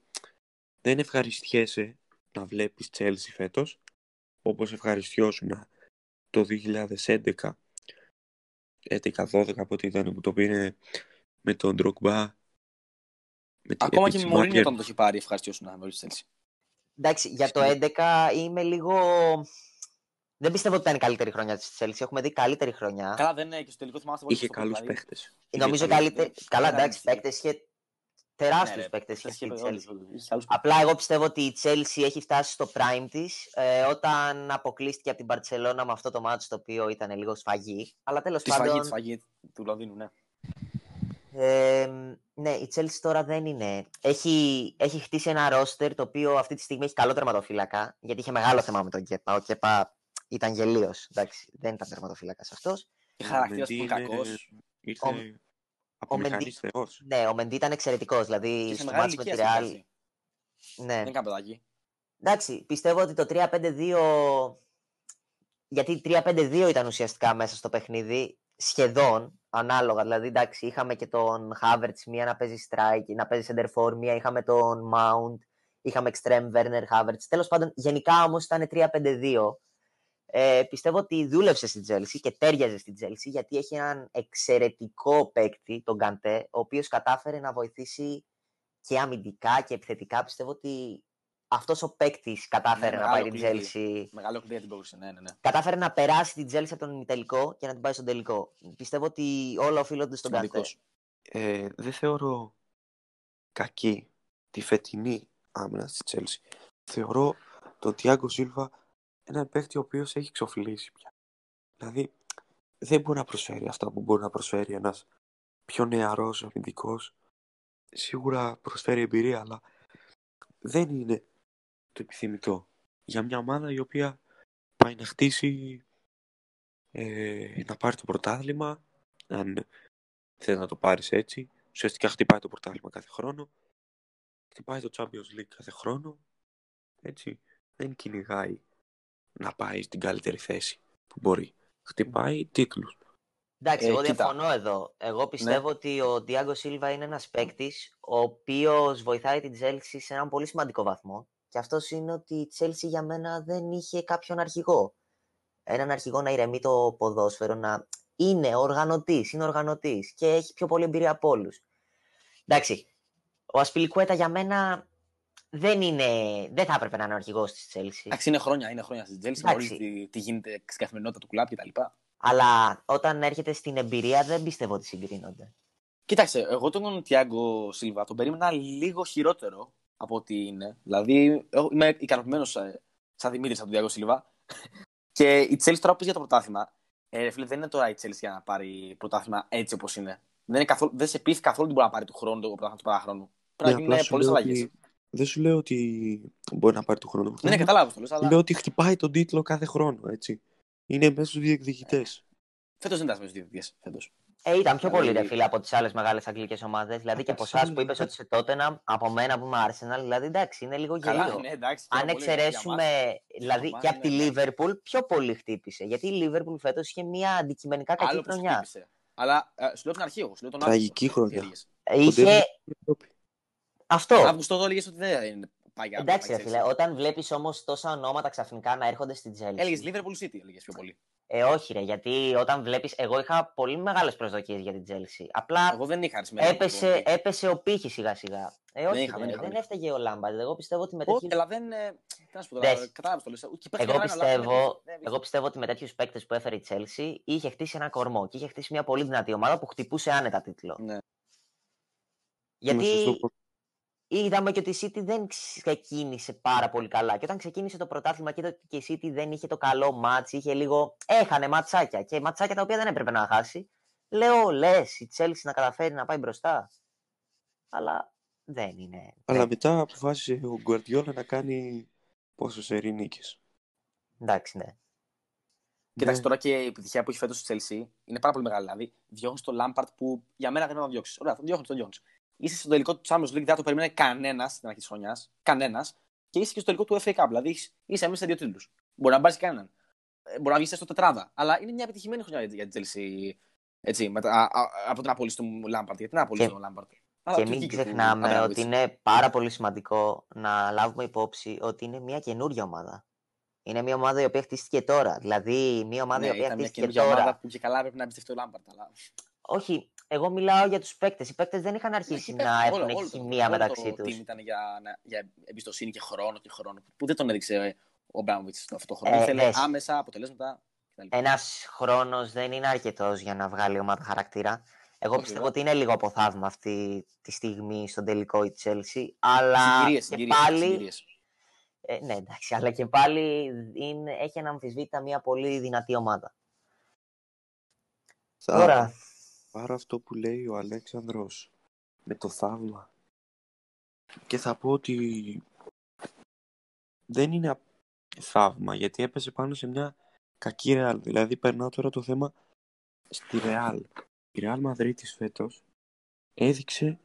δεν ευχαριστιέσαι να βλέπεις Chelsea φέτος, όπως ευχαριστιώσουν το 2011 11-12 από ό,τι ήταν που το πήρε με τον Drogba. Ακόμα και με Μωρίνιο όταν το έχει πάρει, ευχαριστώ σου να με Chelsea. Εντάξει, για το 11 είμαι λίγο... Δεν πιστεύω ότι ήταν η καλύτερη χρονιά της Chelsea. Έχουμε δει καλύτερη χρονιά. Καλά, δεν είναι και στο τελικό θυμάστε. Είχε καλούς παίκτες. Νομίζω καλύτερη. Καλά, εντάξει, παίκτες είχε τεράστιους παίκτες. Απλά εγώ πιστεύω ότι η Chelsea έχει φτάσει στο prime της όταν αποκλείστηκε από την Μπαρτσελόνα με αυτό το μάτσο το οποίο ήταν λίγο σφαγή. Αλλά τέλος πάντων. Τη σφαγή του Λονδίνου, ναι. Ναι, η Chelsea τώρα δεν είναι. Έχει χτίσει ένα ρόστερ το οποίο αυτή τη στιγμή έχει καλό τερματοφύλακα. Γιατί είχε μεγάλο θέμα με τον Κέπα. Ο Κέπα ήταν γελίος. Εντάξει, δεν ήταν τερματοφύλακας αυτός. Και χαρακτήρας πολύ κακός. Ο Μεντί ήταν εξαιρετικός. Δηλαδή στο μάτς με τη Ρεάλ. Ναι. Δεν καμπεδάκι. Εντάξει, πιστεύω ότι το 3-5-2. Γιατί 3-5-2 ήταν ουσιαστικά μέσα στο παιχνίδι. Σχεδόν ανάλογα. Δηλαδή, εντάξει, είχαμε και τον Havertz μία να παίζει strike, να παίζει center for, μία είχαμε τον Mount, είχαμε extreme Werner Havertz. Τέλος πάντων, γενικά όμως ήταν 3-5-2. Πιστεύω ότι δούλευσε στην Chelsea και τέριαζε στην Chelsea γιατί έχει έναν εξαιρετικό παίκτη, τον Καντέ, ο οποίος κατάφερε να βοηθήσει και αμυντικά και επιθετικά. Πιστεύω ότι αυτός ο παίκτης κατάφερε να πάει την Chelsea. Μεγάλο κλειδί για την πρόκληση, ναι. Κατάφερε να περάσει την Chelsea από τον τελικό και να την πάει στον τελικό. Πιστεύω ότι όλα οφείλονται στον Καντέ. Δεν θεωρώ κακή τη φετινή άμυνα της Chelsea. Θεωρώ τον Tiago Silva έναν παίκτη ο οποίος έχει ξοφλήσει πια. Δηλαδή δεν μπορεί να προσφέρει αυτά που μπορεί να προσφέρει ένας πιο νεαρός αμυντικός. Σίγουρα προσφέρει εμπειρία, αλλά δεν είναι το επιθυμητό για μια ομάδα η οποία πάει να χτίσει να πάρει το πρωτάθλημα. Αν θες να το πάρεις έτσι, ουσιαστικά χτυπάει το πρωτάθλημα κάθε χρόνο, χτυπάει το Champions League κάθε χρόνο, έτσι. Δεν κυνηγάει να πάει στην καλύτερη θέση που μπορεί, χτυπάει τίτλους. Εντάξει, εγώ διαφωνώ εδώ. Εγώ πιστεύω ότι ο Tiago Silva είναι ένας παίκτης ο οποίος βοηθάει την Chelsea σε έναν πολύ σημαντικό βαθμό. Και αυτός είναι ότι η Chelsea για μένα δεν είχε κάποιον αρχηγό. Έναν αρχηγό να ηρεμεί το ποδόσφαιρο, να είναι οργανωτής, και έχει πιο πολύ εμπειρία από όλους. Εντάξει, ο Ασπιλικουέτα για μένα δεν θα έπρεπε να είναι ο αρχηγός της Chelsea. Εντάξει, είναι χρόνια στην Chelsea, όλη τι γίνεται στην καθημερινότητα του κλαμπ κτλ. Αλλά όταν έρχεται στην εμπειρία δεν πιστεύω ότι συγκρίνονται. Κοίταξε, εγώ τον Tiago Silva τον περίμενα λίγο χειρότερο από ό,τι είναι. Δηλαδή, είμαι ικανοποιημένος σαν Δημήτρης από τον Tiago Silva. Και η Chelsea τώρα που για το πρωτάθλημα. Φίλε, δεν είναι τώρα η Chelsea για να πάρει πρωτάθλημα έτσι όπως είναι. Δεν σε πείθει καθόλου ότι μπορεί να πάρει του χρόνου το πρωτάθλημα του παραχρόνου. Πρέπει να γίνουν πολλές αλλαγές. Δεν σου λέω ότι μπορεί να πάρει του χρόνου. Ναι, καταλάβω. Λέω ότι χτυπάει τον τίτλο κάθε χρόνο, έτσι. Είναι μέσα στους διεκδικητές. Φέτος δεν ήταν μέσα στους διεκδικητές. Ήταν πιο πολύ ρε φίλε από τις άλλες μεγάλες αγγλικές ομάδες. Δηλαδή και από εσάς που είπες ότι σε Tottenham, από μένα που είμαι Arsenal, δηλαδή εντάξει, είναι λίγο γελίο. Ναι, αν εξαιρέσουμε δηλαδή και από τη Liverpool, πιο πολύ χτύπησε. Γιατί η Liverpool φέτος είχε μια αντικειμενικά κακή χρονιά. Αλλά σου λέω την αρχή, εγώ σου λέω τον Αύγουστο. Τραγική χρονιά. Είχε. Αυτό. Τον Αύγουστο εδώ έλεγες ότι δεν είναι. Εντάξει, φίλε, όταν βλέπεις όμως τόσα ονόματα ξαφνικά να έρχονται στην Chelsea. Έλεγες Liverpool City, έλεγες πιο πολύ. Όχι, ρε, γιατί όταν βλέπεις. Εγώ είχα πολύ μεγάλες προσδοκίες για την Chelsea. Απλά εγώ δεν είχα, έπεσε ο πύχης σιγά-σιγά. Όχι, δεν έφταγε ο Λάμπαρντ. Εγώ πιστεύω ότι με τέτοιους. Εγώ πιστεύω ότι με τέτοιους παίκτες που έφερε η Chelsea είχε χτίσει ένα κορμό και είχε χτίσει μια πολύ δυνατή ομάδα που χτυπούσε άνετα τίτλο. Γιατί. Είδαμε και ότι η City δεν ξεκίνησε πάρα πολύ καλά. Και όταν ξεκίνησε το πρωτάθλημα και η City δεν είχε το καλό μάτσι, είχε λίγο. Έχανε ματσάκια. Και ματσάκια τα οποία δεν έπρεπε να χάσει. Λέω, λες, η Chelsea να καταφέρει να πάει μπροστά. Αλλά δεν είναι. Αλλά μετά αποφάσισε ο Γουαρντιόλα να κάνει πόσο σερί νίκες. Εντάξει, ναι. Κοιτάξτε τώρα και η επιτυχία που έχει φέτος η Chelsea είναι πάρα πολύ μεγάλη. Δηλαδή, διώχνει τον Λάμπαρντ που για μένα δεν θα διώξει. Ωραία, τον διώχνει, Είσαι στο τελικό του Champions League, δεν θα το περιμένει κανένας στην αρχή της χρονιάς. Κανένας. Και είσαι και στο τελικό του FA Cup. Δηλαδή είσαι μέσα σε δύο τίτλους. Μπορεί να πάρει κανέναν. Μπορεί να βγει στο τετράδα. Αλλά είναι μια επιτυχημένη χρονιά για την Chelsea. Έτσι, από την απόλυση του Λάμπαρτ. Γιατί να απολύσει τον Λάμπαρτ. Και μην ξεχνάμε ότι είναι πάρα πολύ σημαντικό να λάβουμε υπόψη ότι είναι μια καινούργια ομάδα. Είναι μια ομάδα η οποία χτίστηκε τώρα. Δηλαδή, μια ομάδα η οποία χτίστηκε τώρα. Μια ομάδα που και καλά πρέπει να εμπιστευτεί ο Λάμπαρντ. Αλλά... Όχι, εγώ μιλάω για τους παίκτες. Οι παίκτες δεν είχαν αρχίσει να έχουν χημεία μεταξύ τους. Το team ήταν για εμπιστοσύνη και χρόνο. Που δεν τον έδειξε ο Μπράμοβιτς αυτό το χρόνο. Ήθελε άμεσα αποτελέσματα. Ένας χρόνος δεν είναι αρκετός για να βγάλει ομάδα χαρακτήρα. Εγώ πιστεύω ότι είναι λίγο από θαύμα αυτή τη στιγμή στον τελικό η Chelsea. Αλλά και πάλι. Ναι, εντάξει, αλλά και πάλι έχει αναμφισβήτητα μια πολύ δυνατή ομάδα. Τώρα. Πάρω αυτό που λέει ο Αλέξανδρος με το θαύμα και θα πω ότι δεν είναι θαύμα, γιατί έπεσε πάνω σε μια κακή Real. Δηλαδή περνάω τώρα το θέμα στη Real. Η Real Madrid της φέτος έδειξε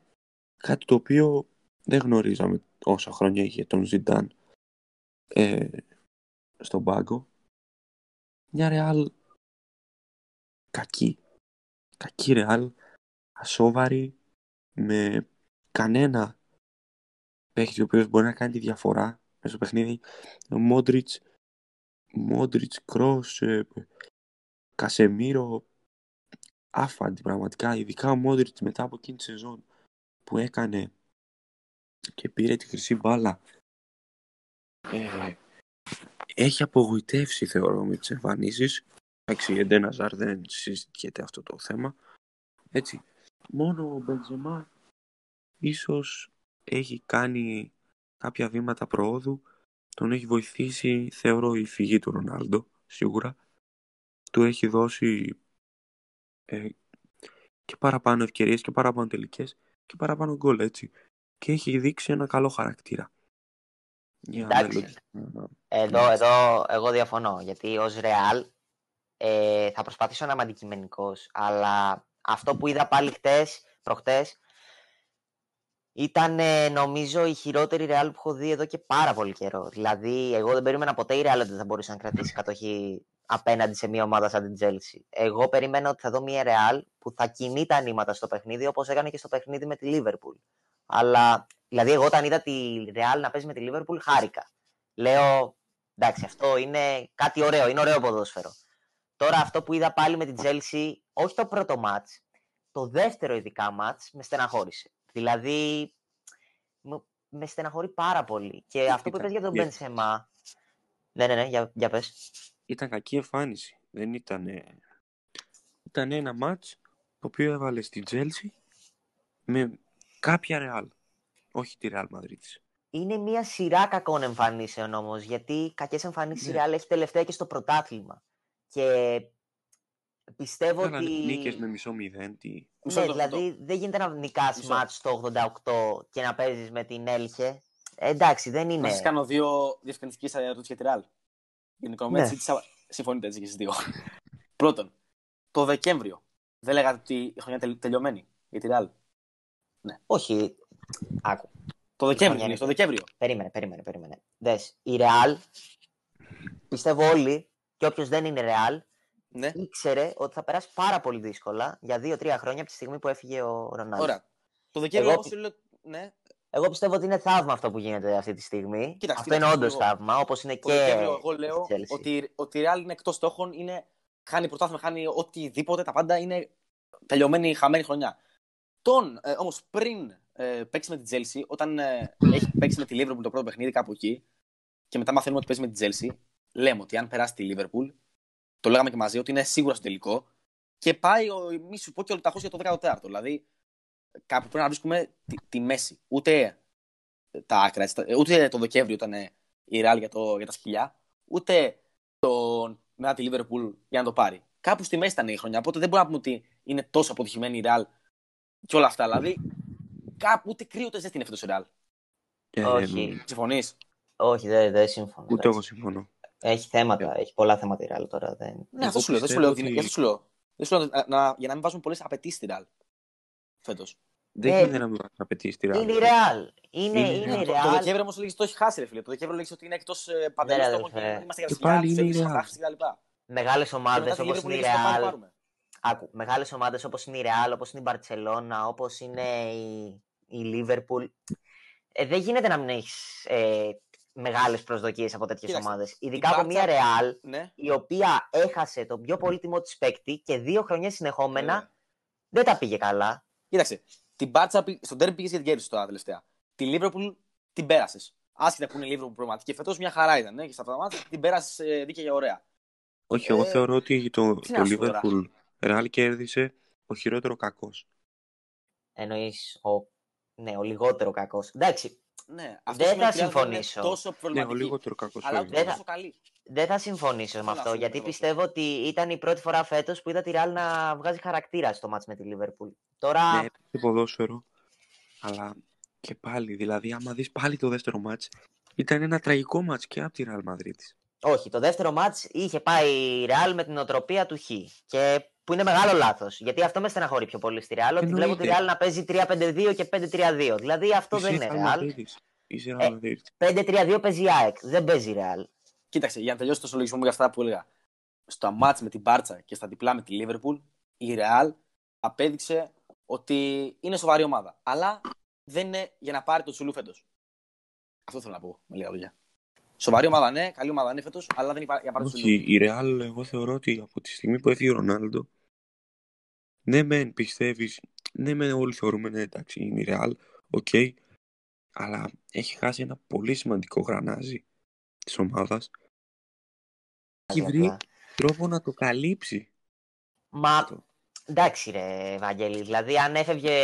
κάτι το οποίο δεν γνωρίζαμε όσα χρόνια είχε τον Ζιντάν στον πάγκο. Μια Real κακή Ρεάλ, ασόβαρη, με κανένα παίχτη ο οποίος μπορεί να κάνει τη διαφορά μέσα στο παιχνίδι. Μόντριτς, Κρός, Κασεμίρο, άφαντη πραγματικά. Ειδικά ο Μόντριτς μετά από εκείνη τη σεζόν που έκανε και πήρε τη χρυσή μπάλα. Έχει απογοητεύσει, θεωρώ, με τις εμφανίσεις. Εντάξει, εντέν Αζάρ δεν συζητιέται αυτό το θέμα. Έτσι, μόνο ο Μπενζεμά ίσως έχει κάνει κάποια βήματα προόδου. Τον έχει βοηθήσει, θεωρώ, η φυγή του Ρονάλντο, σίγουρα. Του έχει δώσει και παραπάνω ευκαιρίες και παραπάνω τελικές και παραπάνω γκολ, έτσι. Και έχει δείξει ένα καλό χαρακτήρα. Εντάξει, εδώ εγώ διαφωνώ, γιατί ως Ρεάλ θα προσπαθήσω να είμαι αντικειμενικός, αλλά αυτό που είδα πάλι προχτές ήταν νομίζω η χειρότερη Real που έχω δει εδώ και πάρα πολύ καιρό. Δηλαδή εγώ δεν περίμενα ποτέ η Real ότι θα μπορούσε να κρατήσει κατοχή απέναντι σε μια ομάδα σαν την Chelsea. Εγώ περίμενα ότι θα δω μια Real που θα κινεί τα νήματα στο παιχνίδι, όπως έκανε και στο παιχνίδι με τη Liverpool. Αλλά δηλαδή εγώ όταν είδα τη Real να παίζει με τη Liverpool χάρηκα. Λέω εντάξει, αυτό είναι κάτι ωραίο, είναι ωραίο ποδόσφαιρο. Τώρα αυτό που είδα πάλι με την Chelsea, όχι το πρώτο μάτς, το δεύτερο ειδικά μάτς, με στεναχώρησε. Δηλαδή, με στεναχωρεί πάρα πολύ. Και αυτό που είπες για τον Μπενσεμά... Ναι, για πες. Ήταν κακή εμφάνιση. Δεν ήταν... Ήταν ένα μάτς το οποίο έβαλε στη Chelsea με κάποια Real. Όχι τη Real Madrid. Είναι μια σειρά κακών εμφανίσεων όμως, γιατί κακές εμφανίσεις Real έχει τελευταία και στο πρωτάθλημα. Και πιστεύω ότι... Νίκες με 0-0. Ναι, δηλαδή δεν γίνεται να νικάς μάτς το 88 και να παίζεις με την Έλχε. Εντάξει, δεν είναι... Να σας κάνω δύο διευκρινιστικές ερωτήσεις για τη Ρεάλ. Συμφωνείτε έτσι και εσείς δύο? Πρώτον, το Δεκέμβριο δεν λέγατε ότι η χρονιά τελειωμένη για τη Ρεάλ? Ναι. Όχι, άκου. Το Δεκέμβριο. Περίμενε. Δες, η Ρεάλ, πιστεύω όλοι, και όποιος δεν είναι Ρεάλ, ήξερε ότι θα περάσει πάρα πολύ δύσκολα για 2-3 χρόνια από τη στιγμή που έφυγε ο Ρονάλντο. Ωραία. Το Δεκέμβριο εγώ πιστεύω ότι είναι θαύμα αυτό που γίνεται αυτή τη στιγμή. Κοίταξε, αυτό είναι όντως θαύμα, όπως είναι το και. Το Δεκέμβριο, εγώ λέω ότι η Ρεάλ είναι εκτός στόχων, χάνει πρωτάθλημα, χάνει οτιδήποτε, τα πάντα είναι τελειωμένη, χαμένη χρονιά. Όμως πριν παίξει με την Chelsea, όταν έχει παίξει με τη Liverpool το πρώτο παιχνίδι κάπου εκεί και μετά μαθαίνουμε ότι παίζει με την Chelsea. Λέμε ότι αν περάσει τη Λίβερπουλ, το λέγαμε και μαζί, ότι είναι σίγουρα στο τελικό και πάει, μη σου πω και ολοταχώς για το 14ο. Δηλαδή, κάπου πρέπει να βρίσκουμε τη μέση. Ούτε τα άκρα, ούτε το Δεκέμβριο ήταν η Ρεάλ για τα σκυλιά, ούτε μετά τη Λίβερπουλ για να το πάρει. Κάπου στη μέση ήταν η χρονιά. Οπότε δεν μπορούμε να πούμε ότι είναι τόσο αποτυχημένη η Ρεάλ και όλα αυτά. Δηλαδή, κάπου ούτε κρύο ούτε ζέστη είναι φέτος η Ρεάλ. Όχι. Συμφωνείς? Όχι, δεν συμφωνώ. Ούτε εγώ συμφωνώ. Έχει θέματα, έχει πολλά θέματα η Ρεάλ τώρα. Ναι, αυτό σου λέω. Δεν σου λέω για να μην βάζουν πολλές απαιτήσεις στη Ρεάλ φέτος. Δεν γίνεται να μην βάζουν απαιτήσεις στη Ρεάλ. Είναι η Ρεάλ. Το Δεκέμβριο όμως το έχει χάσει, ρε φίλε. Το Δεκέμβριο λέγεις ότι είναι εκτός παντελώς στόχων και είμαστε για σκυλιά. Μεγάλες ομάδες όπως είναι η Ρεάλ. Άκου, μεγάλες ομάδες όπως είναι η Ρεάλ, όπως είναι η Μπαρτσελόνα, όπως είναι η Λίβερπουλ. Δεν γίνεται να μην έχει μεγάλες προσδοκίες από τέτοιες ομάδες. Ειδικά από μια Ρεάλ, ναι, η οποία έχασε τον πιο πολύτιμο της παίκτη και δύο χρονιές συνεχόμενα δεν τα πήγε καλά. Κοίταξε, την Μπάρτσα στον τέρμι πήγες για την κέρδιση τώρα τελευταία. Τη Λίβερπουλ την πέρασες. Άσχετα που είναι η Λίβερπουλ πραγματική. Φέτος μια χαρά ήταν. Ναι, και στα πράγματα την πέρασες δίκαια και ωραία. Όχι, εγώ θεωρώ ότι το Λίβερπουλ Ρεάλ κέρδισε ο χειρότερο κακός. Εννοείς ο λιγότερο κακός. Εντάξει. Ναι, δεν θα συμφωνήσω. Δεν θα συμφωνήσω με αυτό, γιατί πιστεύω ότι ήταν η πρώτη φορά φέτος που είδα τη Real να βγάζει χαρακτήρα στο μάτς με τη Liverpool. Τώρα... Ναι, το ποδόσφαιρο. Αλλά και πάλι, δηλαδή, άμα δεις πάλι το δεύτερο μάτς, ήταν ένα τραγικό μάτς και από τη Real Madrid. Όχι, το δεύτερο μάτς είχε πάει η Real με την οτροπία του Χ. Και που είναι μεγάλο λάθος. Γιατί αυτό με στεναχωρεί πιο πολύ στη Ρεάλ. Ότι βλέπω τη Ρεάλ να παίζει 3-5-2 και 5-3-2. Δηλαδή αυτό δεν είναι Ρεάλ. 5-3-2 παίζει η ΑΕΚ. Δεν παίζει η Ρεάλ. Κοίταξε, για να τελειώσω το συλλογισμό μου για αυτά που έλεγα. Στα μάτς με την Μπάρτσα και στα διπλά με τη Λίβερπουλ, η Ρεάλ απέδειξε ότι είναι σοβαρή ομάδα. Αλλά δεν είναι για να πάρει το τσουλού φέτος. Αυτό θέλω να πω με λίγα λόγια. Σοβαρή ομάδα, ναι, καλή ομάδα, ναι, φέτος, αλλά δεν υπάρχει για να πάρει το τσουλού. Η Ρεάλ, εγώ θεωρώ ότι από τη στιγμή που έφυγε ο Ρονάλντο. Ναι, μεν πιστεύεις, ναι, μεν όλοι θεωρούμε, ναι, εντάξει, είναι η Ρεάλ, οκ, αλλά έχει χάσει ένα πολύ σημαντικό γρανάζι της ομάδας. Έχει βρει τρόπο να το καλύψει. Μα, εντάξει ρε Βαγγέλη, δηλαδή αν έφευγε,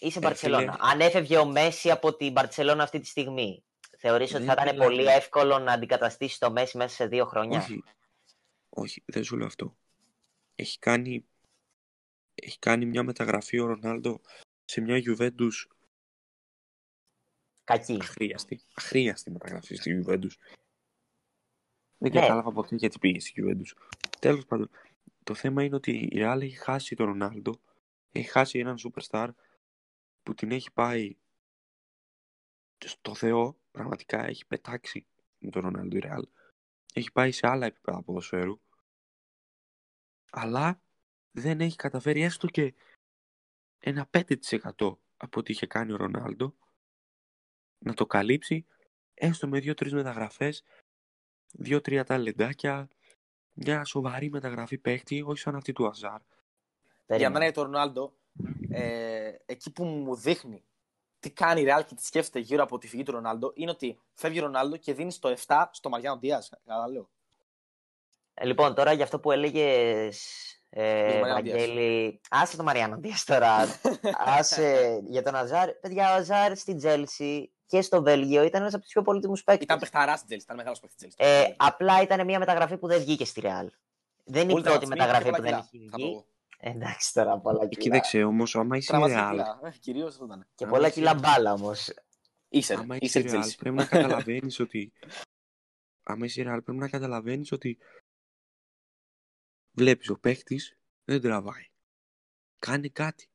είσαι Μπαρτσελόνα, αν έφευγε ο Μέση από την Μπαρτσελόνα αυτή τη στιγμή, θεωρείς ότι θα ήταν πολύ εύκολο να αντικαταστήσει το Μέση μέσα σε 2 χρόνια? Όχι, δεν σου λέω αυτό. Έχει κάνει μια μεταγραφή ο Ρονάλντο σε μια Γιουβέντους κακή. Αχρίαστη μεταγραφή στη Γιουβέντους. Δεν κατάλαβα ποτέ γιατί πήγε στη Γιουβέντους. Τέλος πάντων, το θέμα είναι ότι η Ρεάλ έχει χάσει τον Ρονάλντο. Έχει χάσει έναν superstar που την έχει πάει στο Θεό. Πραγματικά έχει πετάξει με τον Ρονάλντο η Ρεάλ. Έχει πάει σε άλλα επίπεδα ποδοσφαίρου. Αλλά δεν έχει καταφέρει έστω και ένα 5% από ό,τι είχε κάνει ο Ρονάλντο να το καλύψει, έστω με 2-3 μεταγραφές, 2-3 ταλεντάκια, μια σοβαρή μεταγραφή παίχτη, όχι σαν αυτή του Αζάρ. Για μένα το Ρονάλντο, εκεί που μου δείχνει τι κάνει η Ρεάλ και τι σκέφτεται γύρω από τη φυγή του Ρονάλντο, είναι ότι φεύγει ο Ρονάλντο και δίνει το 7 στο Μαριάνο Ντιάζ. Λοιπόν, τώρα για αυτό που έλεγες, Βαγγέλη, άσε τον Μαριάνο Ντίας τώρα. Άσε για τον Αζάρ. Παιδιά, ο Αζάρ στην Chelsea και στο Βέλγιο ήταν ένας από τους πιο πολύτιμους παίκτες. Ήταν παιχταράς στην Chelsea, ήταν μεγάλος παίκτης στην Chelsea. Απλά ήταν μια μεταγραφή που δεν βγήκε στη Real. Δεν είναι η πρώτη μεταγραφή που δεν έχει βγει. Εντάξει τώρα, πολλά κιλά. Κοίταξε όμως, άμα είσαι Real. Και πολλά κιλά μπάλα όμως. Άμα είσαι Real, πρέπει να καταλαβαίνεις ότι. Βλέπεις, ο παίχτης δεν τραβάει. Κάνει κάτι.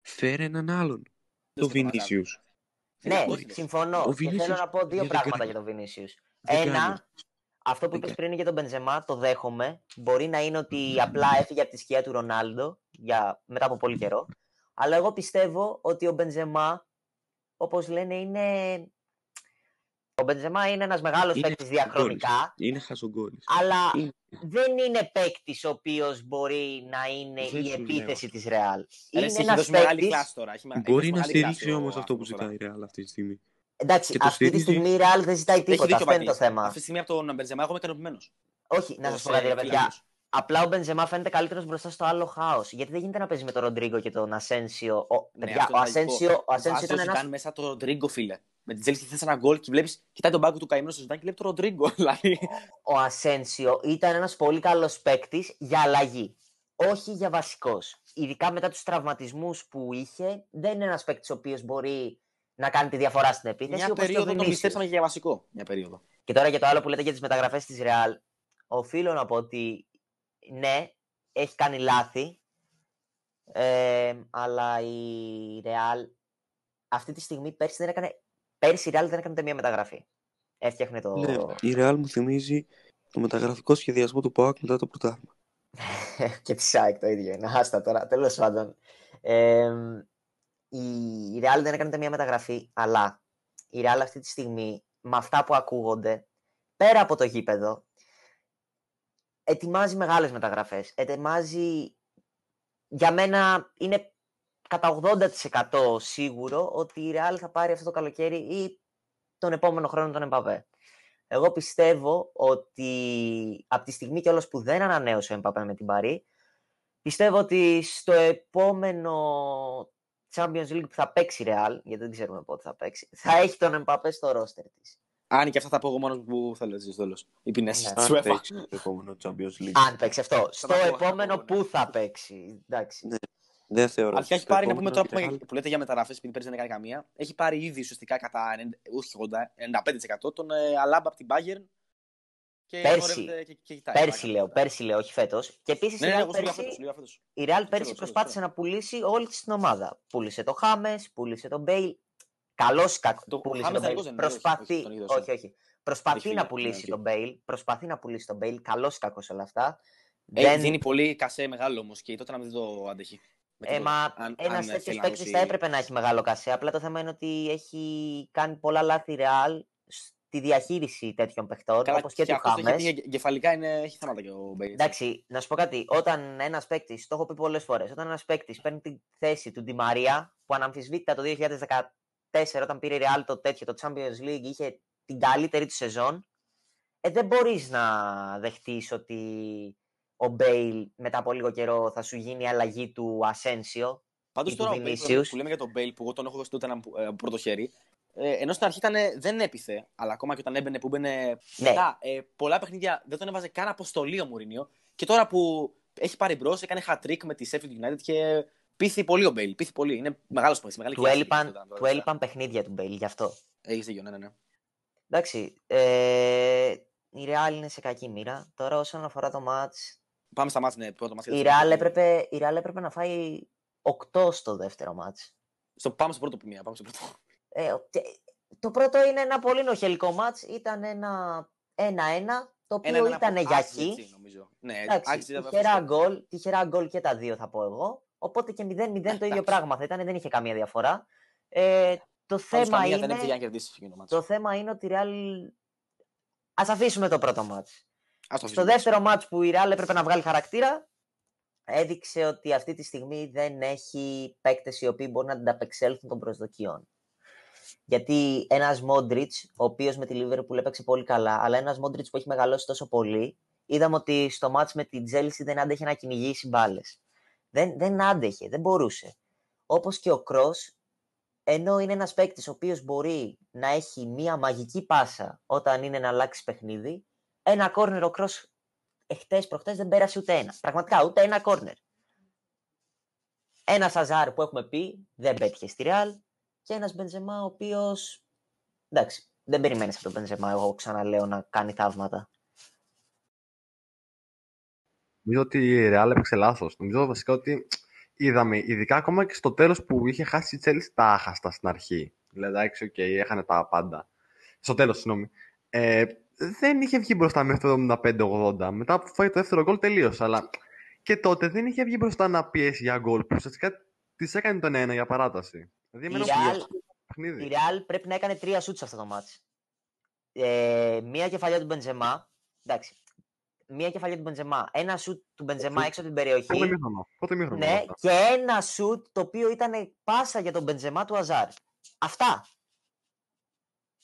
Φέρε έναν άλλον. Το Βινίσιους. Ναι, συμφωνώ. Και θέλω να πω 2 πράγματα για τον Βινίσιους. Ένα, αυτό που είπες πριν για τον Μπενζεμά, το δέχομαι. Μπορεί να είναι ότι απλά έφυγε από τη σκιά του Ρονάλντο μετά από πολύ καιρό. Αλλά εγώ πιστεύω ότι ο Μπενζεμά, όπως λένε, είναι... Ο Μπενζεμά είναι ένας μεγάλος παίκτης διαχρονικά. Είναι χαζογκόλης. Αλλά δεν είναι παίκτης ο οποίος μπορεί να είναι η επίθεση της Ρεάλ. Είναι ένας παίκτης. Μπορεί να στηρίξει όμως αυτό που ζητάει η Ρεάλ αυτή τη στιγμή. Εντάξει, αυτή τη στιγμή η Ρεάλ δεν ζητάει τίποτα. Αυτό είναι το θέμα. Αυτή τη στιγμή από τον Μπενζεμά εγώ είμαι ικανοποιημένος. Όχι, να σας πω κάτι, παιδιά. Απλά ο Μπενζεμά φαίνεται καλύτερος μπροστά στο άλλο χάος. Γιατί δεν γίνεται να παίζει με τον Ροντρίγκο και τον Ασένσιο. Ο Ασένσιο ήταν ένας. Κάνει μέσα τον Ροντρίγκο, φίλε. Με την Chelsea θες ένα γκολ και βλέπεις, κοιτάει τον πάγκο του καημένου στο ζητάκι και λέει τον Ροντρίγκο. Ο Ασένσιο ήταν ένας πολύ καλός παίκτης για αλλαγή. Όχι για βασικός. Ειδικά μετά τους τραυματισμούς που είχε, δεν είναι ένας παίκτης ο οποίος μπορεί να κάνει τη διαφορά στην επίθεση. Μια περίοδο τον πιστέψαμε για βασικό. Μια περίοδο. Και τώρα για το άλλο που λέτε για τις μεταγραφές της Ρεάλ, οφείλω να πω ότι ναι, έχει κάνει λάθη, αλλά η Ρεάλ αυτή τη στιγμή Πέρσι η Real δεν έκανε μία μεταγραφή. Έφτιαχνε το. Ναι, η Real μου θυμίζει το μεταγραφικό σχεδιασμό του ΠΑΟΚ μετά το πρωτάθλημα. Και τη ΣΑΕΚ το ίδιο είναι. Άστα τώρα, τέλος πάντων. Η Real δεν έκανε μία μεταγραφή, αλλά η Real αυτή τη στιγμή με αυτά που ακούγονται, πέρα από το γήπεδο, ετοιμάζει μεγάλες μεταγραφές. Ετοιμάζει, για μένα είναι κατά 80% σίγουρο ότι η Real θα πάρει αυτό το καλοκαίρι ή τον επόμενο χρόνο τον Εμπαπέ. Εγώ πιστεύω ότι από τη στιγμή κιόλας που δεν ανανέωσε ο Εμπαπέ με την Παρί, πιστεύω ότι στο επόμενο Champions League που θα παίξει Real, γιατί δεν ξέρουμε πότε θα παίξει, θα έχει τον Εμπαπέ στο ρόστερ της. Αν και αυτά τα πω εγώ μόνος που θα λέω στο τέλος. Οι ποινές της UEFA. Αν παίξει αυτό. Στο επόμενο που θα παίξει. Εντάξει. Δεν θεωρώ. Αλλά έχει πάρει, να πούμε τώρα που λέτε για μεταγραφές, επειδή πέρυσι δεν έκανε καμία, έχει πάρει ήδη ουσιαστικά κατά 95% τον Αλάμπα από την Bayern. Πέρσι, όχι φέτος. Και επίσης η Real πέρσι προσπάθησε να πουλήσει όλη της την ομάδα. Πούλησε το Χάμες, πούλησε τον Bale. Καλός κακός προσπαθεί να πουλήσει τον Bale. Προσπαθεί να πουλήσει τον Bale. Καλός κακός όλα αυτά. Δίνει πολύ κασέ μεγάλο όμως και τότε να μην το αντέχει. Ένας τέτοιος παίκτης θα έπρεπε να έχει μεγάλο κασέ. Απλά το θέμα είναι ότι έχει κάνει πολλά λάθη Real στη διαχείριση τέτοιων παιχτών, όπως και του Χάμες. Κεφαλικά έχει θέματα και ο Bale. Εντάξει, να σου πω κάτι. Όταν ένας παίκτης, το έχω πει πολλές φορές, όταν ένας παίκτης παίρνει τη θέση του Ντι Μαρία, που αναμφισβήτητα το 2014 όταν πήρε Real το Champions League, είχε την καλύτερη του σεζόν, δεν μπορείς να δεχτείς ότι ο Μπέιλ μετά από λίγο καιρό θα σου γίνει η αλλαγή του Ασένσιο. Πάντως τώρα ο Μπέιλ, που λέμε για τον Μπέιλ, που εγώ τον έχω δώσει τότε από πρώτο χέρι, ενώ στην αρχή δεν έπιθε, αλλά ακόμα και όταν έμπαινε που έμπαινε. Ναι. Πολλά παιχνίδια δεν τον έβαζε καν αποστολή ο Μουρίνιο. Και τώρα που έχει πάρει μπρος, έκανε hat-trick με τη Sheffield United και πείθει πολύ ο Μπέιλ. Πείθει πολύ. Είναι μεγάλος παίκτης. Του έλειπαν παιχνίδια του Μπέιλ γι' αυτό. Έχεις δίκιο, ναι. Εντάξει. Η Real είναι σε κακή μοίρα. Τώρα όσον αφορά το match. Πάμε στα μάτς, ναι, πρώτο μάτς. Η Real έπρεπε να φάει 8 στο δεύτερο μάτς. Πάμε στο πρώτο που μία. Το πρώτο είναι ένα πολύ νοχελικό μάτς. Ήταν ένα 1-1, το οποίο ήταν για χ. Ναι, τυχερά γκολ και τα δύο θα πω εγώ. Οπότε και 0-0 το ίδιο πράγμα θα ήταν, δεν είχε καμία διαφορά. Το θέμα είναι ότι η Real. Ας αφήσουμε το πρώτο μάτς. Στο δεύτερο μάτς που η Real έπρεπε να βγάλει χαρακτήρα, έδειξε ότι αυτή τη στιγμή δεν έχει παίκτες οι οποίοι μπορούν να ανταπεξέλθουν των προσδοκιών. Γιατί ένας Μόντριτς, ο οποίος με τη Liverpool έπαιξε πολύ καλά, αλλά ένας Μόντριτς που έχει μεγαλώσει τόσο πολύ, είδαμε ότι στο μάτς με την Chelsea δεν άντεχε να κυνηγήσει μπάλες. Δεν άντεχε, δεν μπορούσε. Όπως και ο Κρος, ενώ είναι ένας παίκτης ο οποίος μπορεί να έχει μία μαγική πάσα όταν είναι να αλλάξει παιχνίδι. Ένα κόρνερ ο Κρος προχτές δεν πέρασε ούτε ένα. Πραγματικά ούτε ένα κόρνερ. Ένας Αζάρ που έχουμε πει δεν πέτυχε στη Ρεάλ και ένας Μπενζεμά ο οποίος. Εντάξει, δεν περιμένεις από τον Μπενζεμά, εγώ ξαναλέω, να κάνει θαύματα. Νομίζω ότι η Ρεάλ έπαιξε λάθος. Νομίζω βασικά ότι είδαμε, ειδικά ακόμα και στο τέλος που είχε χάσει η Chelsea, τα άχαστα στην αρχή. Δηλαδή, εντάξει, έχανε τα πάντα. Στο τέλος, συγγνώμη. Δεν είχε βγει μπροστά μέχρι το 75-80. Μετά που φάει το δεύτερο γκολ, τελείωσε. Αλλά και τότε δεν είχε βγει μπροστά να πιέσει για γκολ. Που ουσιαστικά τη έκανε τον ένα για παράταση. Δηλαδή, η Real πρέπει να έκανε 3 σουτ σε αυτό το μάτς. Μία κεφαλιά του Μπενζεμά. Εντάξει. Μία κεφαλιά του Μπενζεμά. Ένα σουτ του Μπενζεμά έξω από την περιοχή. Ναι, και ένα σουτ το οποίο ήταν πάσα για τον Μπενζεμά του Αζάρ. Αυτά.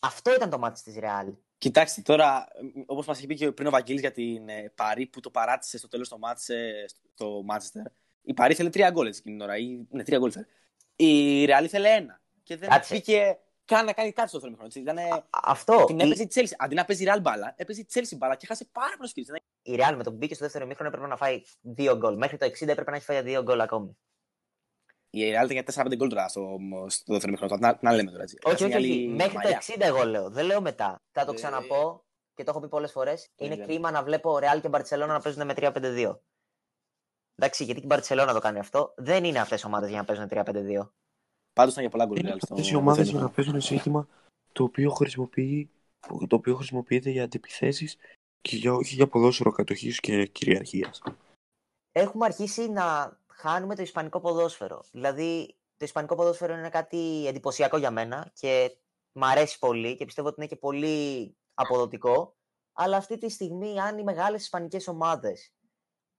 Αυτό ήταν το μάτς της Real. Κοιτάξτε τώρα, όπως μας είχε πει και πριν ο Βαγγέλης για την Παρί που το παράτησε στο τέλος το μάτς στο Manchester, η Παρί θέλει 3 γκολ εκείνη την ώρα. Ναι, 3 γκολ θέλει. Η Real θέλει 1 και δεν πήγε καν να κάνει κάτι στο δεύτερο ημίχρονο. Αυτό. Την έπαιζε η Chelsea. Αντί να παίζει η Real μπάλα, έπαιζε η Chelsea μπάλα και χάσε πάρα πολλές ευκαιρίες. Η Real με το που μπήκε στο δεύτερο ημίχρονο έπρεπε να φάει 2 γκολ. Μέχρι το 60 έπρεπε να έχει φάει 2 γκολ ακόμη. Η Real ήταν 4-5 γκολ τώρα στο δεύτερο ημίχρονο. Να λέμε τώρα έτσι. Όχι. Μέχρι το 60 εγώ λέω. Δεν λέω μετά. Θα το ξαναπώ και το έχω πει πολλές φορές. Είναι κρίμα να βλέπω Real και Μπαρτσελόνα να παίζουν με 3-5-2. Εντάξει, γιατί και η Μπαρτσελόνα το κάνει αυτό. Δεν είναι αυτές οι ομάδες για να παίζουν 3-5-2. Πάντως ήταν για πολλά γκολ. Είναι αυτές οι ομάδες για να παίζουν σύστημα το οποίο χρησιμοποιείται για αντιπιθέσεις και όχι για ποδόσφαιρο κατοχής και κυριαρχίας. Έχουμε αρχίσει να χάνουμε το ισπανικό ποδόσφαιρο. Δηλαδή, το ισπανικό ποδόσφαιρο είναι κάτι εντυπωσιακό για μένα και Μ' αρέσει πολύ και πιστεύω ότι είναι και πολύ αποδοτικό. Αλλά αυτή τη στιγμή, αν οι μεγάλες ισπανικές ομάδες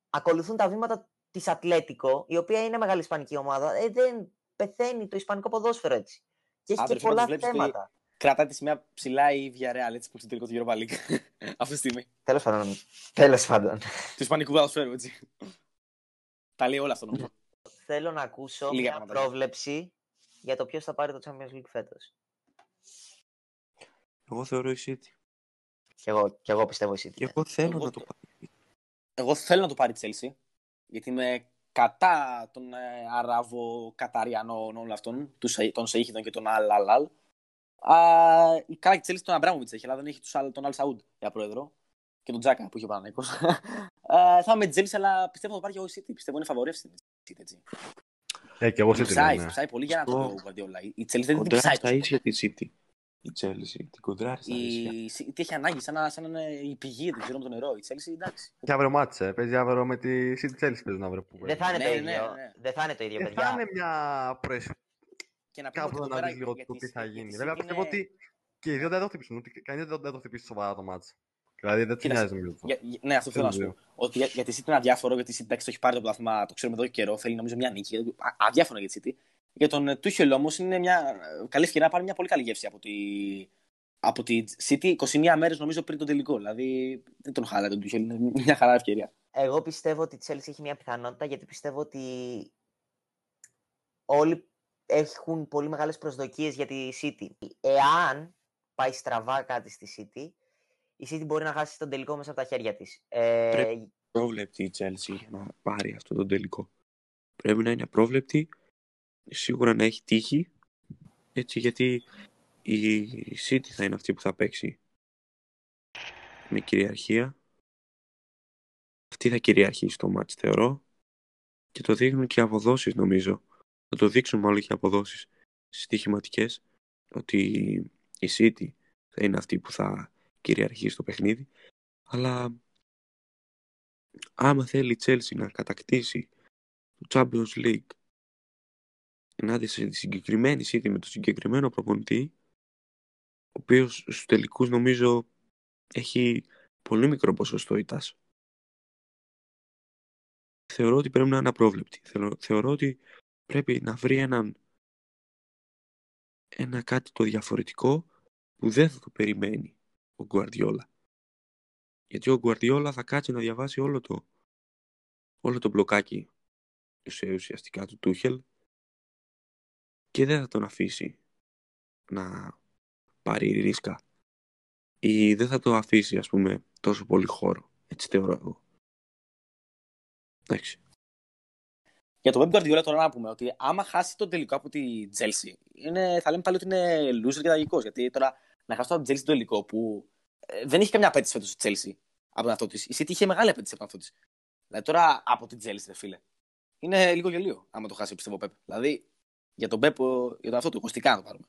ακολουθούν τα βήματα της Ατλέτικο, η οποία είναι μεγάλη ισπανική ομάδα, δεν πεθαίνει το ισπανικό ποδόσφαιρο έτσι. Και έχει και πολλά θέματα. Κρατάτε σημαία ψηλά η ίδια Real έτσι που είναι το τελικό του Europa League. Αυτή τη στιγμή. Τέλος πάντων. Του ισπανικού ποδοσφαίρου, έτσι. Τα λέει όλα αυτό νομίζω. Θέλω να ακούσω μια πρόβλεψη για το ποιος θα πάρει το Champions League φέτος. Εγώ θεωρώ η City. Κι εγώ πιστεύω η City. Εγώ θέλω να το πάρει η Chelsea. Γιατί είμαι κατά τον Αραβο-Καταριανών όλων αυτών, των Σεϊχητών και των Αλ-Αλ. Η καλά και Chelsea τον Αμπράμοβιτς έχει, αλλά δεν έχει τον Αλ-Σαούντ για πρόεδρο. Και τον Τζάκα που είχε ο Παναθηναϊκός. Θα είμαι Chelsea, αλλά πιστεύω να το πάρει και εγώ η City. Πιστεύω είναι φαβορεύστη η City, έτσι. Και εγώ ψάει πολύ για να το Γουαρντιόλα. Η Chelsea δεν την ψάει. Κοντράρει στα ίσια τη City. Η Chelsea την κοντράρει στα ίσια. Η City έχει ανάγκη, σαν να είναι η πηγή, δεν ξέρω με το νερό. Η Chelsea εντάξει. Και αύριο μάτσε. Παίζει αύριο με τη City Chelsea. Δεν θα είναι το ίδιο. Δεν θα είναι το ίδιο, παιδιά. Θα είναι μια πρέσβη. Κάπου να δει λίγο το τι θα γίνει. Βέβαια πιστεύω ότι και οι δύο δεν το χτυπήσουν. Κανεί δεν το χτυπήσει σοβαρά το μάτσε. Δηλαδή δεν τσινιάζει με αυτό. Ναι, αυτό θέλω να σου πω. Ότι για τη City είναι αδιάφορο, γιατί η City το έχει πάρει το πλαθμά, το ξέρουμε εδώ και καιρό. Θέλει νομίζω μια νίκη. Αδιάφορο για τη City. Για τον Τούχελ όμως είναι μια καλή ευκαιρία να πάρει μια πολύ καλή γεύση από τη City 21 μέρες νομίζω πριν τον τελικό. Δηλαδή δεν τον χάλα τον Τούχελ. Είναι μια χαρά ευκαιρία. Εγώ πιστεύω ότι η Chelsea έχει μια πιθανότητα, γιατί πιστεύω ότι όλοι έχουν πολύ μεγάλες προσδοκίες για τη City. Εάν πάει στραβά κάτι στη City, η City μπορεί να χάσει τον τελικό μέσα από τα χέρια της. Πρέπει να είναι απρόβλεπτη η Chelsea για να πάρει αυτό τον τελικό. Πρέπει να είναι απρόβλεπτη, σίγουρα να έχει τύχη, έτσι, γιατί η City θα είναι αυτή που θα παίξει με κυριαρχία. Αυτή θα κυριαρχεί στο μάτς, θεωρώ, και το δείχνουν και οι αποδόσεις νομίζω. Θα το δείξουν μάλλον και οι αποδόσεις στοιχηματικές, ότι η City θα είναι αυτή που θα κυριαρχεί στο παιχνίδι. Αλλά άμα θέλει η Chelsea να κατακτήσει το Champions League ενάντια σε τη συγκεκριμένη City με το συγκεκριμένο προπονητή, ο οποίος στους τελικούς νομίζω έχει πολύ μικρό ποσοστό ήττας, θεωρώ ότι πρέπει να είναι απρόβλεπτη. Θεωρώ ότι πρέπει να βρει ένα κάτι το διαφορετικό που δεν θα το περιμένει ο Γκουαρντιόλα. Γιατί ο Γκουαρντιόλα θα κάτσει να διαβάσει όλο το μπλοκάκι ουσιαστικά του Τούχελ και δεν θα τον αφήσει να πάρει ρίσκα ή δεν θα το αφήσει, ας πούμε, τόσο πολύ χώρο. Έτσι θεωρώ εγώ. Εντάξει. Για τον Pep Guardiola τώρα να πούμε ότι άμα χάσει τον τελικό από τη Chelsea, θα λέμε πάλι ότι είναι loser και τραγικός. Γιατί τώρα να χάσει από τη Chelsea τον τελικό που δεν είχε καμιά απέτηση φέτος η Chelsea από τον αυτό της. Η City είχε μεγάλη απέτηση από τον αυτό της. Δηλαδή τώρα από την Chelsea, φίλε, είναι λίγο γελίο άμα το χάσει, πιστεύω, Pep. Δηλαδή για τον Pep, για τον αυτό του, κοστικά να το πάρουμε.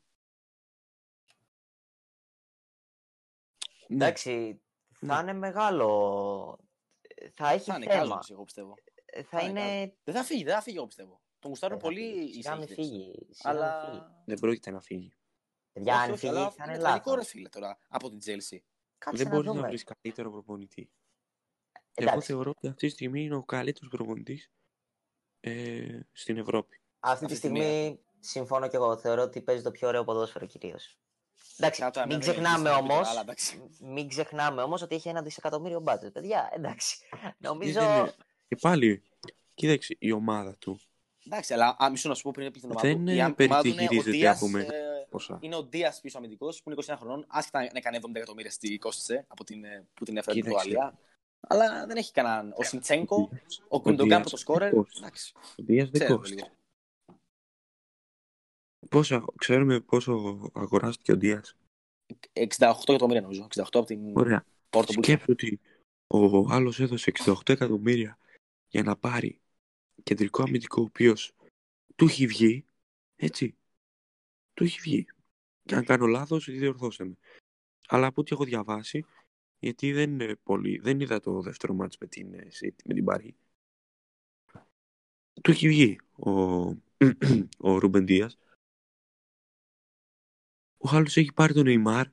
Εντάξει, ναι. Θα είναι μεγάλο. Θα έχει θέμα. Κάζοντας, εγώ πιστεύω. Είναι... Δεν θα φύγει, εγώ πιστεύω. Τον γουστάρουν πολύ. Φύγει. Αλλά... Δεν πρόκειται να φύγει. Για αν φύγει, θα είναι λάθος. Είναι φίλε τώρα από την Chelsea. Δεν μπορεί να βρει καλύτερο προπονητή. Εγώ θεωρώ ότι αυτή τη στιγμή είναι ο καλύτερος προπονητής στην Ευρώπη. Αυτή τη στιγμή συμφωνώ και εγώ. Θεωρώ ότι παίζει το πιο ωραίο ποδόσφαιρο κυρίως. Εντάξει, μην ξεχνάμε όμως ότι έχει 1 δισεκατομμύριο μπάτζετ. Παιδιά, εντάξει. Νομίζω. Και πάλι, κοίταξε η ομάδα του. Εντάξει, αλλά μισό να σου πω πριν την ομάδα του. Δεν περιτυγυρίζεται από μένα. Είναι ο Ντίας πίσω αμυντικός που είναι 21 χρονών. Άσχετα να έκανε 70 εκατομμύρια στη κόστησε από την έφερε την Γαλλία. Αλλά δεν έχει κανέναν. Ο Σιντσέγκο, ο Κουντογκάν που το σκόρερ. Ο Ντίας δεν κόστησε. Ξέρουμε πόσο αγοράστηκε ο Ντίας. 68 εκατομμύρια νομίζω. 68 από την Πόρτο. Σκέφτομαι ότι ο άλλος έδωσε 68 εκατομμύρια για να πάρει κεντρικό αμυντικό, ο οποίος του έχει βγει, έτσι, του έχει βγει. Και αν κάνω λάθος, διορθώστε με. Αλλά από ό,τι έχω διαβάσει, γιατί δεν είδα το δεύτερο μάτς με την Παρί, του έχει βγει ο Ρούμπεν Ντίας Ο άλλος έχει πάρει τον Νεϊμάρ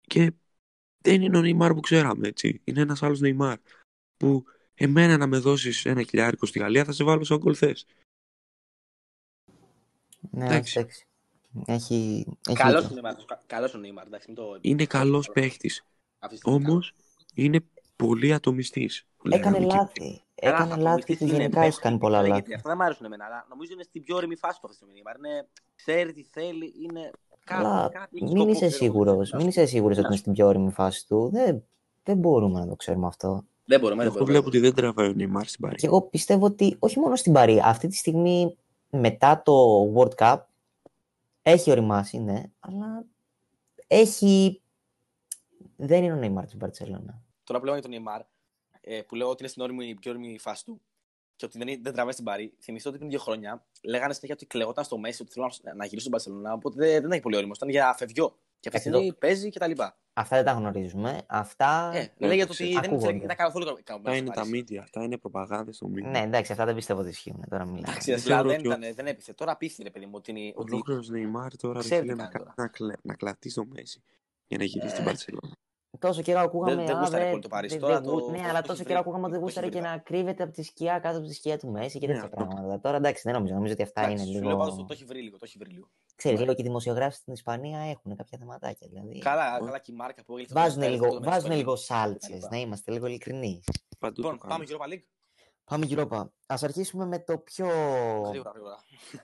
και δεν είναι ο Νεϊμάρ που ξέραμε, έτσι. Είναι ένας άλλος Νεϊμάρ που εμένα να με δώσεις ένα χιλιάρικο στη Γαλλία θα σε βάλω σαν κολθές. Ναι, εντάξει. Έχει καλός ο Νεϊμάρ. Είναι καλός παίχτης. Όμως είναι πολύ ατομιστής. Έκανε λάθη. Έκανε λάθη και γενικά έκανε πολλά λάθη. Αυτά δεν μ' άρεσαν εμένα, αλλά νομίζω είναι στην πιο όρημη φάση του αυτή τη στιγμή. Ξέρει τι θέλει, είναι κάτι. Μην είσαι σίγουρος ότι είναι στην πιο όρημη φάση του. Δεν μπορούμε να το ξέρουμε αυτό. Εγώ βλέπω ότι δεν τραβάει ο Νεϊμάρ στην Παρί. Και εγώ πιστεύω ότι όχι μόνο στην Παρί. Αυτή τη στιγμή μετά το World Cup έχει οριμάσει, ναι, αλλά δεν είναι ο Νεϊμάρ της Μπαρτσελόνα. Τώρα πλέον για τον Νεϊμάρ, που λέω ότι είναι στην πιο όριμη φάση του και ότι δεν τραβάει στην Παρί, θυμηθώ ότι πριν 2 χρόνια λέγανε συνέχεια ότι κλεγόταν στο Μέση ότι θέλουν να γυρίσουν στην Μπαρτσελόνα, οπότε δεν έχει πολύ όριμο, ήταν για φευγιό. Και αυτή τη στιγμή παίζει κτλ. Αυτά δεν τα γνωρίζουμε. Αυτά. Λέγεται ότι δεν ήταν καθόλου καλό. Αυτά είναι τα media, αυτά είναι προπαγάνδα στο media. Ναι, εντάξει, αυτά δεν πιστεύω ότι ισχύουν. Τώρα μιλάμε. Δεν έπειθε. Τώρα πείθει, ρε παιδί μου. Ο ολόκληρος Νεϊμάρ τώρα θέλει να κλατεί στο Μέση για να γυρίσει στην Μπαρτσελόνα. Τόσο καιρό ακούγαμε. Δεν γούσταρε πολύ το Παρίσι. Ναι, αλλά τόσο καιρό ακούγαμε ότι δεν γούσταρε και να κρύβεται από τη σκιά κάτω από τη σκιά του Μέση και τέτοια πράγματα. Τώρα εντάξει, δεν νομίζω ότι αυτά είναι λίγο. Το έχει βρει λίγο. Ξέρεις, λίγο και οι δημοσιογράφοι στην Ισπανία έχουν κάποια θεματάκια. Δηλαδή. Καλά και η μάρκα που έγινε. Βάζουν λίγο σάλτσες, να είμαστε λίγο ειλικρινείς. Λοιπόν, πάμε Europa League. Πάμε Europa. Ας αρχίσουμε με το πιο.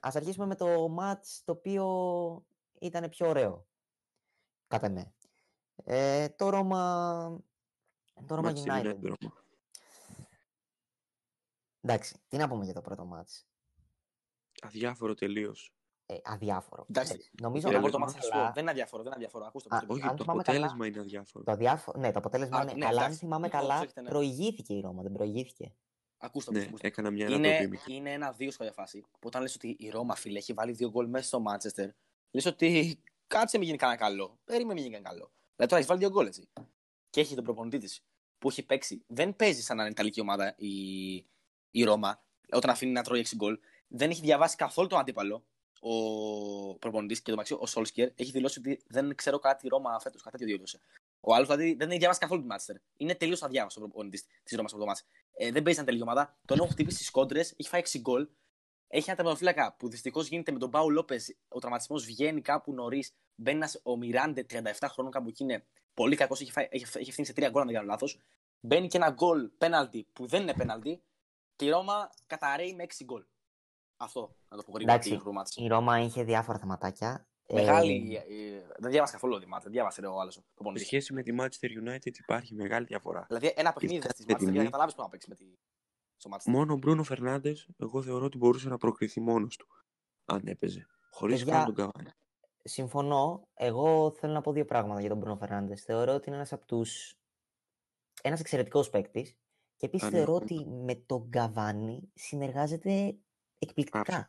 Ας αρχίσουμε με το μάτς το οποίο ήταν πιο ωραίο. Κατά με. Το Roma United. Εντάξει, τι να πούμε για το πρώτο μάτς. Αδιάφορο τελείως. Αδιάφορο. Νομίζω ότι το μάθαμε. Δεν είναι αδιάφορο. Όχι, το αποτέλεσμα είναι αδιάφορο. Ναι, το αποτέλεσμα είναι. Αλλά αν θυμάμαι καλά, προηγήθηκε η Ρώμα. Δεν προηγήθηκε. Ακούστε με. Έκανα μια ανατροπή. Είναι 1-2 σε κάποια φάση. Που όταν λες ότι η Ρώμα, φίλε, έχει βάλει 2 γκολ μέσα στο Μάντσεστερ, λες ότι κάτσε μην γίνει κανένα καλό. Περίμενε μην γίνει κανένα καλό. Δηλαδή τώρα έχει βάλει 2 γκολ έτσι. Και έχει τον προπονητή τη που έχει παίξει. Δεν παίζει σαν να είναι ιταλική ομάδα η Ρώμα όταν αφήνει να τρώει 6 γκολ. Δεν έχει διαβάσει καθόλου τον αντίπαλο. Ο προπονητής και το μεταξύ ο Σόλσκιερ έχει δηλώσει ότι δεν ξέρω κάτι Ρώμα φέτος, κάτι τέτοιο δήλωσε. Ο άλλος δηλαδή δεν έχει διαβάσει καθόλου τη Μάντσεστερ. Είναι τελείως αδιάβαστο ο προπονητής της Ρώμας από το μάτς. Δεν παίζει σαν τελική ομάδα. Τον έχουν χτυπήσει στις κόντρες, έχει φάει 6 γκολ. Έχει ένα τερματοφύλακα που δυστυχώς γίνεται με τον Πάου Λόπες. Ο τραυματισμός βγαίνει κάπου νωρίς. Μπαίνει ένας ο Μιράντε, 37 χρόνων κάπου εκεί είναι. Πολύ κακός, έχει ευθύνη σε 3 γκολ αν δεν κάνω λάθος. Μπαίνει και ένα γκολ πέναλτι που δεν είναι πέναλτι. Και η Ρώμα καταραίει με 6 γκολ. Αυτό, να το πω γρήγορα. Η Ρώμα είχε διάφορα θεματάκια. Μεγάλη. Δεν διάβασε καθόλου τη Μάτσα. Δεν διάβασε ο άλλο. Σε σχέση με τη Manchester United υπάρχει μεγάλη διαφορά. Δηλαδή, ένα παιχνίδι τη Μάτσα δεν καταλάβει που να παίξει με τη Μάτσα. Μόνο ο Μπρούνο Φερνάντες, εγώ θεωρώ ότι μπορούσε να προκριθεί μόνο του. Αν έπαιζε. Χωρίς καν τον Καβάνι. Συμφωνώ. Εγώ θέλω να πω 2 πράγματα για τον Μπρούνο Φερνάντες. Θεωρώ ότι είναι ένας εξαιρετικός παίκτης. Και επίσης θεωρώ ότι με τον Καβάνι συνεργάζεται. Εκπληκτικά.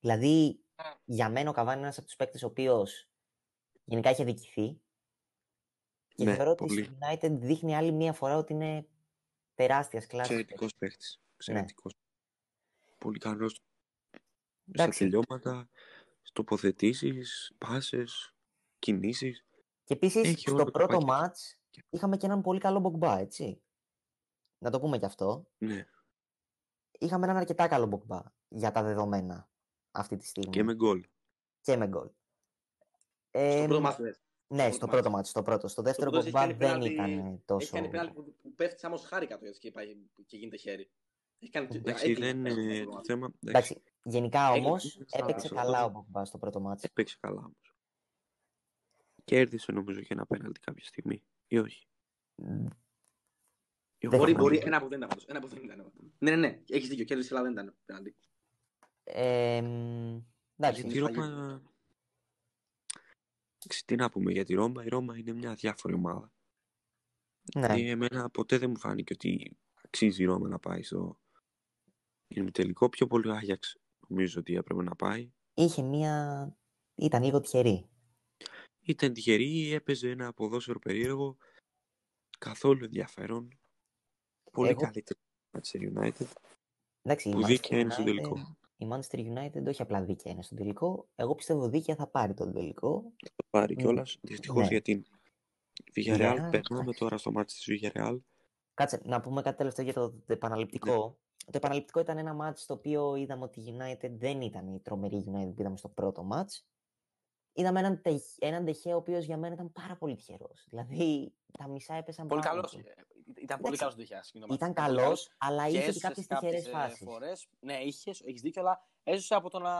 Δηλαδή, για μένα ο Καβάνι είναι ένας από τους παίκτες ο οποίος γενικά έχει αδικηθεί. Και θεωρώ ότι η United δείχνει άλλη μία φορά ότι είναι τεράστιας κλάσης. Εξαιρετικός παίκτης. Πολύ καλός. Στα τελειώματα, τοποθετήσεις, πάσες, κινήσεις. Και επίσης, στο πρώτο μάτς είχαμε και έναν πολύ καλό Pogba, έτσι. Να το πούμε κι αυτό. Ναι. Είχαμε έναν αρκετά καλό Pogba για τα δεδομένα αυτή τη στιγμή. Και με γκολ. Στο πρώτο μάτσο. Ναι, στο πρώτο μάτσο. Στο δεύτερο Pogba δεν ήταν τόσο. Έχει κάνει πέναλτι που πέφτει σαν μοσχάρι κάτω και γίνεται χέρι. Εντάξει, δεν είναι το θέμα. Εντάξει, γενικά όμως έπαιξε καλά ο Pogba στο πρώτο μάτσο. Έπαιξε καλά όμως. Κέρδισε νομίζω και ένα πέναλτι κάποια στιγμή ή όχι. Μπορεί ένα που δεν ήταν αυτό. Ναι, έχεις δίκιο. Κέρδισε, αλλά δεν ήταν πέναλτι. Εντάξει. Για τη Ρώμα. Τι να πούμε για τη Ρώμα. Η Ρώμα είναι μια αδιάφορη ομάδα. Ναι. Εμένα ποτέ δεν μου φάνηκε ότι αξίζει η Ρώμα να πάει στο ημιτελικό. Πιο πολύ Άγιαξ νομίζω ότι έπρεπε να πάει. Ήταν λίγο τυχερή. Ήταν τυχερή, έπαιζε ένα ποδόσφαιρο περίεργο. Καθόλου ενδιαφέρον. Πολύ καλύτερο από τη United. Εντάξει, που δίκαια είναι στο τελικό. η Manchester United όχι απλά δίκαια είναι στον τελικό. Εγώ πιστεύω δίκαια θα πάρει τον τελικό. Θα το πάρει κιόλας. Δυστυχώς ναι. Γιατί Villarreal περνάμε τώρα στο μάτι της Villarreal. Κάτσε, να πούμε κάτι τελευταίο για το επαναληπτικό. Ναι. Το επαναληπτικό ήταν ένα μάτι στο οποίο είδαμε ότι η United δεν ήταν η τρομερή United που είδαμε στο πρώτο μάτι. Είδαμε έναν τεχέ ο οποίος για μένα ήταν πάρα πολύ τυχερός. Δηλαδή τα μισά έπεσαν πολύ πάρα καλός. Ήταν πολύ καλός ο τυχιάς. Ήταν καλός, αλλά είχε και κάποιες τυχερές φάσεις. Φορές, ναι, έχεις δίκιο, αλλά έζωσε από το να...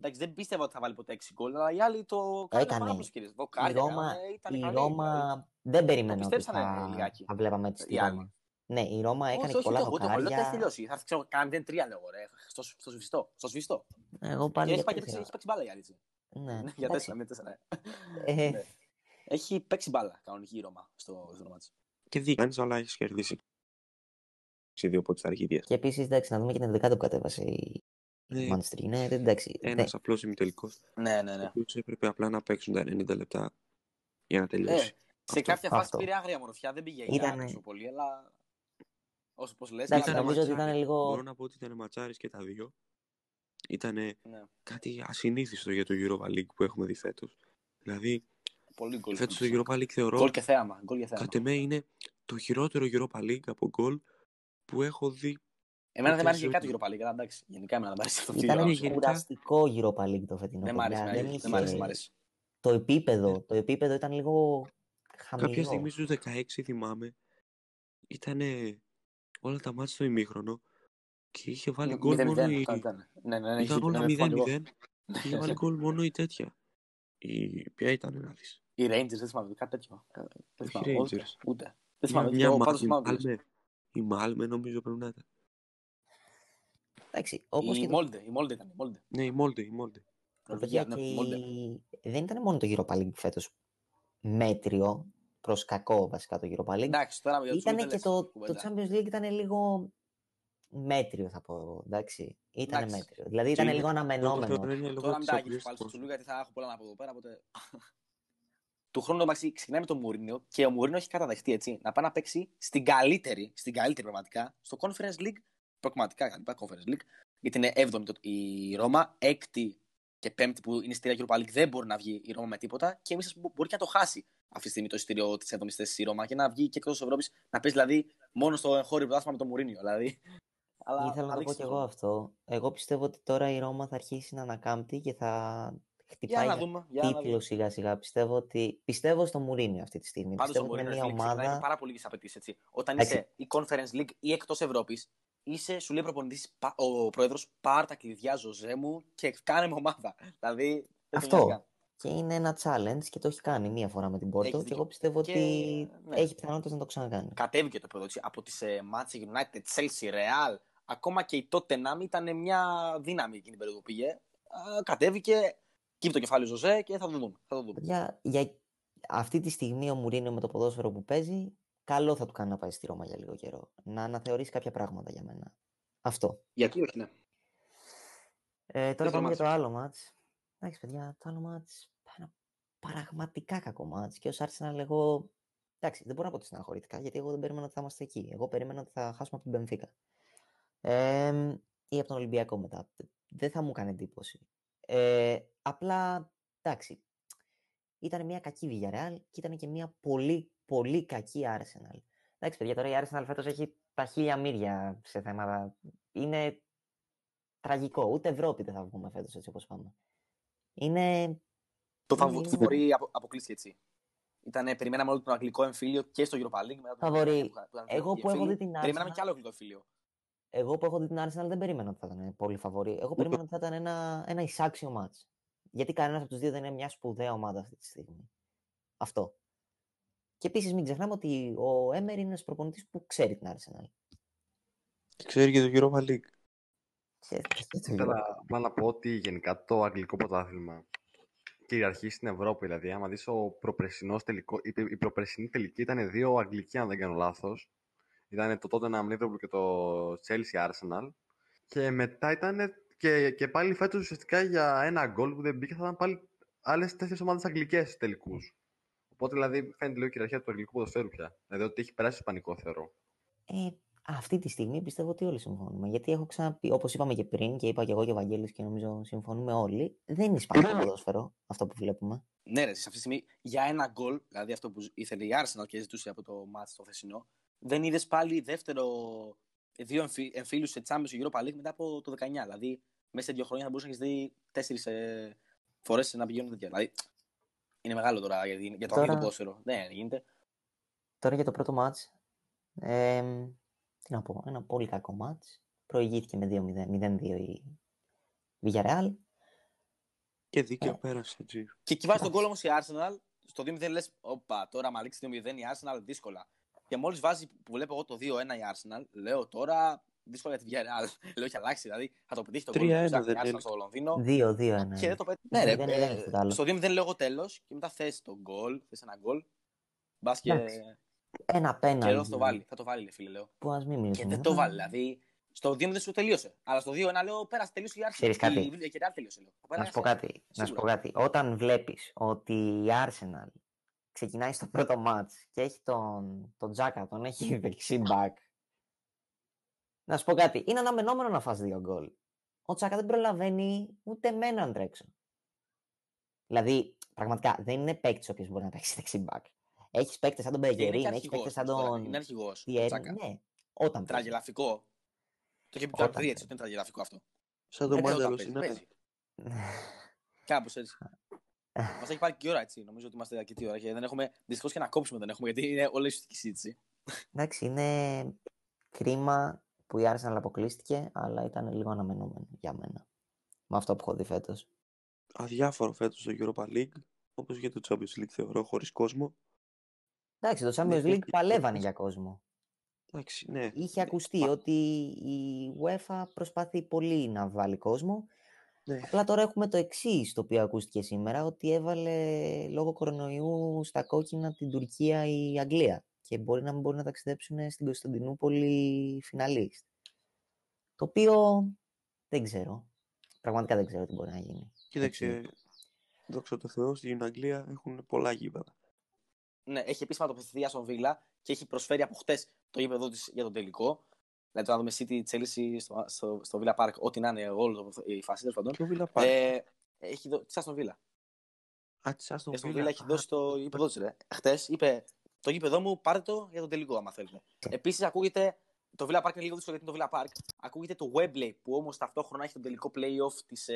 Εντάξει, δεν πίστευα ότι θα βάλει ποτέ 6 γκολ, αλλά οι άλλοι το κάνουν πάρα πολύ σκύρες. Η Ρώμα δεν περιμένω ότι θα βλέπαμε έτσι τη Ρώμα. Ναι, η Ρώμα έκανε πολλά δοκάρια. Όχι, έχει τελειώσει. Θα ξέρω κάνετε 3 λέγω, ρε, στο σβηστό. Εγώ πάλι για 4. Έχει παίξει μπάλα η άλλη. Ναι, για 4. Έχει παίξει μπάλα κανονική η Ρώμα στο μάτσο. Και δίκανες, αλλά έχεις κερδίσει σε δύο από τις αρχίδες. Και επίσης, εντάξει, να δούμε και την 11η που κατέβασε η Manchester United. Εντάξει, ένας απλός ημιτελικός. Ναι. Έπρεπε απλά να παίξουν τα 90 λεπτά για να τελειώσει. Σε κάποια φάση πήρε άγρια μορφιά, δεν πήγε τόσο πολύ, αλλά όσο πως λες... Εντάξει, νομίζω ότι ήταν λίγο... Μπορώ να πω ότι ήταν ματσάρις και τα δύο. Ήταν κάτι ασυνήθιστο για το Europa League που έχουμε δει φέτος. Δηλαδή, φέτος το Europa League θεωρώ. Γκολ και θέαμα. Κατ' εμέ είναι το χειρότερο Europa League από γκολ που έχω δει. Εμένα δεν μ' άρεσε και κάτι Europa League, αλλά εντάξει. Γενικά εμένα δεν μ' άρεσε αυτό. Ήταν ένα κουραστικό Europa League το φετινό. Δεν μ' άρεσε. Το επίπεδο ήταν λίγο χαμηλό. Κάποια στιγμή στους 16 θυμάμαι, ήταν όλα τα μάτια στο ημίχρονο και είχε βάλει γκολ μόνο η. Ήταν όλα 0-0 και είχε βάλει γκολ μόνο η τέτοια. Ποια ήταν να δεις. Οι Rangers, δεν θυμάμαι, κάτι τέτοιο. Ούτε. Δεν θυμάμαι. Η Μάλμε νομίζω πρέπει να ήταν. Εντάξει, όπως και η Μόλντε ήταν. Ναι, η Μόλντε. Δεν ήταν μόνο το Europa League φέτος μέτριο, προς κακό βασικά το Europa League. Ήταν και το Champions League ήταν λίγο μέτριο θα πω, εντάξει. Ήταν μέτριο. Δηλαδή ήταν λίγο αναμενόμενο. Τώρα μην τα άγγιξω πάλι στο Τσουλού, γιατί θα έχω πολλά να πω εδώ πέρα. Του χρόνου εντάξει ξεκινάει με τον Μουρίνιο και ο Μουρίνιο έχει καταδεχτεί έτσι να πάει να παίξει στην καλύτερη πραγματικά, στο Conference League. Πραγματικά καλύτερα Conference League. Γιατί είναι 7η η Ρώμα, 6η και 5η που είναι εισιτήρια Europa League δεν μπορεί να βγει η Ρώμα με τίποτα και εμείς μπορεί και να το χάσει αυτή τη στιγμή το εισιτήριο τη 7η θέση η Ρώμα και να βγει και εκτός Ευρώπη να παίζει δηλαδή μόνο στο εγχώριο πρωτάθλημα με τον Μουρίνιο. Δηλαδή. Αλλά ήθελα να το πω κι εγώ αυτό. Εγώ πιστεύω ότι τώρα η Ρώμα θα αρχίσει να ανακάμπτει και θα χτυπάει τίτλο σιγά-σιγά. Πιστεύω στο Μουρίνιο αυτή τη στιγμή. Πάντως πιστεύω ότι είναι μια ομάδα. Είναι πάρα πολύ τις απαιτήσεις έτσι. Όταν είσαι η Conference League ή εκτός Ευρώπης, σου λέει προπονητής, ο πρόεδρος, πάρ' τα κλειδιά, Ζωζέ μου και κάνε με ομάδα. Δηλαδή. Αυτό. Και είναι ένα challenge και το έχει κάνει μία φορά με την Πόρτο. Και εγώ πιστεύω ότι έχει πιθανότητες να το ξανακάνει. Κατέβηκε το πρόεδρο από τις Manchester United, Chelsea, Real. Ακόμα και η Tottenham ήταν μια δύναμη εκείνη την περίοδο που πήγε. Κατέβηκε, κύπτει το κεφάλι Ζωζέ και θα το δούμε. Για αυτή τη στιγμή ο Μουρίνιο με το ποδόσφαιρο που παίζει, καλό θα του κάνει να πάει στη Ρώμα για λίγο καιρό. Να αναθεωρήσει κάποια πράγματα για μένα. Αυτό. Γιατί όχι, ναι. Τώρα πάμε για το άλλο μάτς. Εντάξει, παιδιά, το άλλο μάτς. Ένα πραγματικά κακό μάτς. Και ως Arsenal, εγώ. Εντάξει, δεν μπορώ να πω ότι στεναχωρήθηκα, γιατί εγώ δεν περίμενα ότι θα είμαστε εκεί. Εγώ περίμενα ότι θα χάσουμε από την Benfica. Ή από τον Ολυμπιακό μετά. Δεν θα μου κάνει εντύπωση. Απλά, εντάξει, ήταν μια κακή Villarreal και ήταν και μια πολύ, πολύ κακή Arsenal. Εντάξει, παιδιά, τώρα η Arsenal φέτος έχει τα χίλια μύρια σε θέματα. Είναι τραγικό. Ούτε Ευρώπη δεν θα βγούμε φέτος έτσι όπως πάμε. Είναι... Το φαβορί αποκλείστηκε έτσι. Περιμέναμε όλο τον αγγλικό εμφύλιο και στο Europa League. Φαβορί. Εγώ που έχω δει την Arsenal... Περιμέναμε κι άλλο αγγλικό εμφύλιο. Εγώ που έχω δει την Arsenal δεν περίμενα ότι θα ήταν πολύ φαβορί. Εγώ περίμενα ότι θα ήταν ένα εισάξιο μάτς. Γιατί κανένας από τους δύο δεν είναι μια σπουδαία ομάδα αυτή τη στιγμή. Αυτό. Και επίσης μην ξεχνάμε ότι ο Έμερι είναι ένας προπονητής που ξέρει την Arsenal. Ξέρει και το Europa League. Θέλω να πω ότι γενικά το αγγλικό πρωτάθλημα κυριαρχεί στην Ευρώπη. Δηλαδή, άμα δεις η προπερσινή τελική ήταν δύο αγγλικοί, αν δεν κάνω λάθος. Ήταν το Tottenham Liverpool και το Chelsea Arsenal. Και μετά ήταν και πάλι φέτος ουσιαστικά για ένα γκολ που δεν μπήκε, θα ήταν πάλι άλλες τέσσερις ομάδες αγγλικές τελικούς. Οπότε δηλαδή φαίνεται λίγο η κυριαρχία του αγγλικού ποδοσφαίρου πια. Δηλαδή ότι έχει περάσει ισπανικό, θεωρώ. Αυτή τη στιγμή πιστεύω ότι όλοι συμφωνούμε. Γιατί έχω ξαναπεί, όπως είπαμε και πριν, και είπα και εγώ και ο Βαγγέλης, και νομίζω συμφωνούμε όλοι, δεν είναι Ισπανικό ποδόσφαιρο αυτό που βλέπουμε. Ναι, ρε, σε αυτή τη στιγμή για ένα γκολ, δηλαδή αυτό που ήθελε η Arsenal και ζητούσε από το μάτς το χθεσινό, δεν είδες πάλι δεύτερο, δύο εμφύλους σε Champions League, Europa League μετά από το 19. Δηλαδή μέσα σε 2 χρόνια θα μπορούσε να έχει δει 4 φορές να πηγαίνουν τέτοια. Δηλαδή είναι μεγάλο τώρα για το ποδόσφαιρο. Ναι, γίνεται. Τώρα για το πρώτο μάτς. Τι να πω, ένα πολύ κακό μάτς. Προηγήθηκε με 0-2 η Villarreal. Και δίκαιο πέρασε. Και κυβάζει τον κόλ όμως η Arsenal. Στο 2-0 λες, όπα, τώρα με αλήξει 2-0 η Arsenal, δύσκολα. Και μόλις βάζει, που βλέπω εγώ, το 2-1 η Arsenal, λέω τώρα, δύσκολα για τη Villarreal. Λέω, έχει αλλάξει, δηλαδή, θα το πετύχει το κόλ της Arsenal στο Λονδίνο. 2-2-1. Και δεν το πετύχει. Ναι, ρε, στο 2-0 λέω εγώ τέλος και μετά θες τον κόλ, θες ένα κόλ. Μπας και... Ένα πέναλτι. Και εδώ το βάλει. Θα το βάλει, φίλε, λέω. Που α μην μιλήσουμε. Και δεν το βάλει. Δηλαδή, στο 2 δεν σου τελείωσε. Αλλά στο 2-1 λέω πέρασε, τελείωσε η Arsenal. Και η Arsenal τελείωσε. Να σου πω κάτι. Όταν βλέπει ότι η Arsenal ξεκινάει στο πρώτο match και έχει τον Τζάκα, τον έχει δεξί μπακ. Να σου πω κάτι. Είναι αναμενόμενο να φας 2 γκολ. Ο Τζάκα δεν προλαβαίνει ούτε μένα να τρέξω. Δηλαδή, πραγματικά δεν είναι παίκτη ο οποίο μπορεί να παίξει δεξί μπακ. Έχει παίκτες σαν τον Μπεγερίν, έχει παίκτες σαν τον. Είναι αρχηγός. Ναι, όταν. Τραγελαφικό. Το είχε πει το Αντρί, έτσι, ότι είναι τραγελαφικό αυτό. Σαν τον Μάνταλο στην Άκρη. Κάπως έτσι. Μας έχει πάρει και η ώρα, έτσι. Νομίζω ότι είμαστε αρκετή ώρα και δεν έχουμε. Δυστυχώς και να κόψουμε δεν έχουμε, γιατί είναι όλη η ουσιαστική συζήτηση. Εντάξει, είναι κρίμα που η Arsenal αποκλείστηκε, αλλά ήταν λίγο αναμενόμενο για μένα. Με αυτό που έχω δει φέτος. Αδιάφορο φέτος το Europa League, όπως και το Champions League θεωρώ, χωρίς κόσμο. Εντάξει, το Champions League παλεύανε για κόσμο. Εντάξει, ναι. Είχε ακουστεί ότι η UEFA προσπαθεί πολύ να βάλει κόσμο. Ναι. Απλά τώρα έχουμε το εξής το οποίο ακούστηκε σήμερα, ότι έβαλε λόγω κορονοϊού στα κόκκινα την Τουρκία η Αγγλία και μπορεί να μην μπορούν να ταξιδέψουν στην Κωνσταντινούπολη φιναλίστ. Το οποίο δεν ξέρω. Πραγματικά δεν ξέρω τι μπορεί να γίνει. Κοίταξε, δόξα τω Θεώ, στην Αγγλία έχουν πολλά γήπεδα. Ναι, έχει επίσημα τοποθετηθεί η Aston Villa και έχει προσφέρει από χτες το γήπεδο της για τον τελικό. Δηλαδή, το να δούμε City, Chelsea στο Villa Park, ό,τι να είναι, όλο η φάση τέλος πάντων. Ποιο Villa Park? Της Aston Villa. Α, της Aston Villa έχει δώσει το γήπεδο της. Χτες είπε: το γήπεδο μου, πάρε το για τον τελικό, άμα θέλετε. Επίσης, ακούγεται. Το Villa Park είναι λίγο δύσκολο γιατί είναι το Villa Park. Ακούγεται το Wembley που όμως ταυτόχρονα έχει τον τελικό playoff της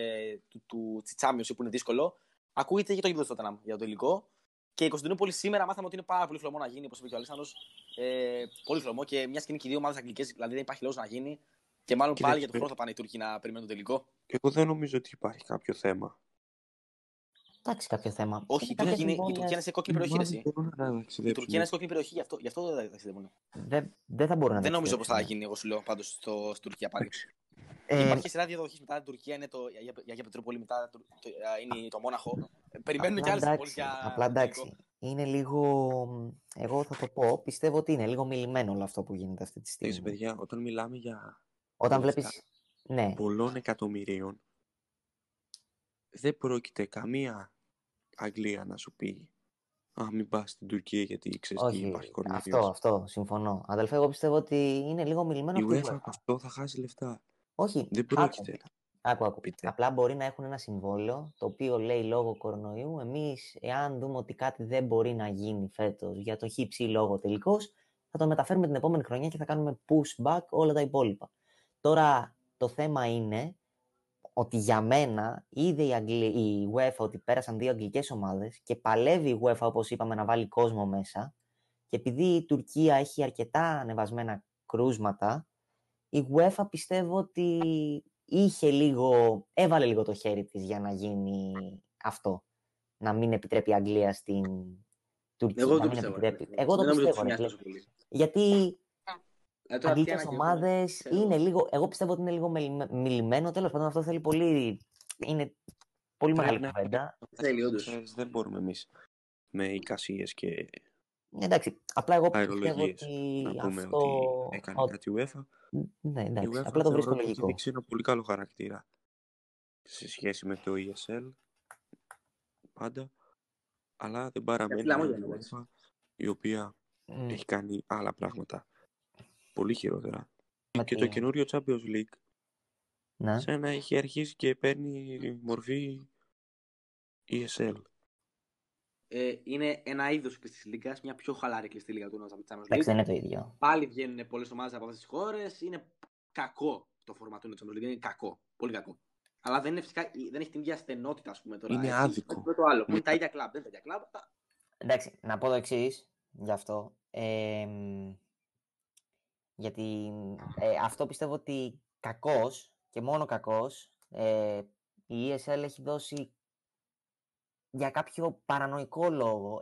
Champions που είναι δύσκολο. Ακούγεται και το γήπεδο του Tottenham για τον τελικό. Και η Κωνσταντινούπολη σήμερα μάθαμε ότι είναι πάρα πολύ χλωμό να γίνει, όπως είπε και ο Αλέξανδρος. Πολύ χλωμό και μια σκηνή και δύο ομάδες αγγλικές, δηλαδή δεν υπάρχει λόγος να γίνει. Και μάλλον και πάλι για τον χρόνο θα πάνε οι Τούρκοι να περιμένουν το τελικό. Και εγώ δεν νομίζω ότι υπάρχει κάποιο θέμα. Εντάξει, κάποιο θέμα. Όχι, η Τουρκία είναι σε κόκκινη περιοχή. Η Τουρκία είναι σε κόκκινη περιοχή, γι' αυτό δεν ταξιδεύουν. Δεν θα μπορούν να. Δεν νομίζω πως θα γίνει, εγώ σου λέω πάντως στην Τουρκία πάλι. Υπάρχει σειρά διαδοχής μετά την Τουρκία, είναι η Αγία Πετρούπολη, μετά είναι το Μόναχο. Περιμένουν κι άλλες πόλεις. Απλά εντάξει, είναι λίγο. Εγώ θα το πω, πιστεύω ότι είναι λίγο μιλημένο όλο αυτό που γίνεται αυτή τη στιγμή. Παιδιά, όταν μιλάμε για. Όταν βλέπεις. Ναι. Πολλών εκατομμυρίων. Δεν πρόκειται καμία Αγγλία να σου πει «Α, μην πας στην Τουρκία γιατί ξέρεις τι υπάρχει κορονοϊός». Αυτό, συμφωνώ. Αδελφέ, εγώ πιστεύω ότι είναι λίγο μιλημένο. Η UEFA αυτό θα χάσει λεφτά. Όχι. Δεν πρόκειται. Άκου. Απλά μπορεί να έχουν ένα συμβόλαιο το οποίο λέει λόγω κορονοϊού. Εμείς, εάν δούμε ότι κάτι δεν μπορεί να γίνει φέτος για το χύψη λόγο τελικώς, θα το μεταφέρουμε την επόμενη χρονιά και θα κάνουμε push back όλα τα υπόλοιπα. Τώρα το θέμα είναι ότι για μένα είδε η UEFA ότι πέρασαν 2 αγγλικές ομάδες και παλεύει η UEFA, όπως είπαμε, να βάλει κόσμο μέσα και επειδή η Τουρκία έχει αρκετά ανεβασμένα κρούσματα, η UEFA πιστεύω ότι έβαλε λίγο το χέρι της για να γίνει αυτό. Να μην επιτρέπει η Αγγλία στην Τουρκία. Εγώ το πιστεύω. Γιατί... Αγγλικές ομάδες είναι λίγο. Εγώ πιστεύω ότι είναι λίγο μιλημένο. Τέλος πάντων, αυτό θέλει πολύ. Είναι πολύ μεγάλη κουβέντα. Θέλει, όντως. Δεν μπορούμε εμείς με εικασίες και. Εντάξει. Απλά εγώ πιστεύω ότι. Να πούμε ότι έκανε κάτι η UEFA. Ναι, εντάξει. Απλά το βρίσκω λογικό. Έχει δείξει ένα πολύ καλό χαρακτήρα σε σχέση με το ESL. Πάντα. Αλλά δεν παραμένει η UEFA, η οποία έχει κάνει άλλα πράγματα. πολύ χειρότερα. Μα και το καινούριο Champions League, να, σαν να έχει αρχίσει και παίρνει μορφή ESL. Είναι ένα είδος κλειστής λίγκας, μια πιο χαλάρη κλειστή λίγκα του Champions League. Δεν είναι το ίδιο. Πάλι βγαίνουν πολλές ομάδες από αυτές τις χώρες. Είναι κακό το format του Champions League. Είναι κακό. Πολύ κακό. Αλλά δεν, είναι φυσικά, δεν έχει την ίδια στενότητα, ας πούμε, τώρα. Είναι άδικο. Με το άλλο. Είναι τα ίδια κλαμπ. Δεν είναι τα ίδια κλαμπ. Εντάξει, να πω το εξής γι' αυτό. Γιατί αυτό πιστεύω ότι κακός και μόνο κακός η ESL έχει δώσει για κάποιο παρανοϊκό λόγο.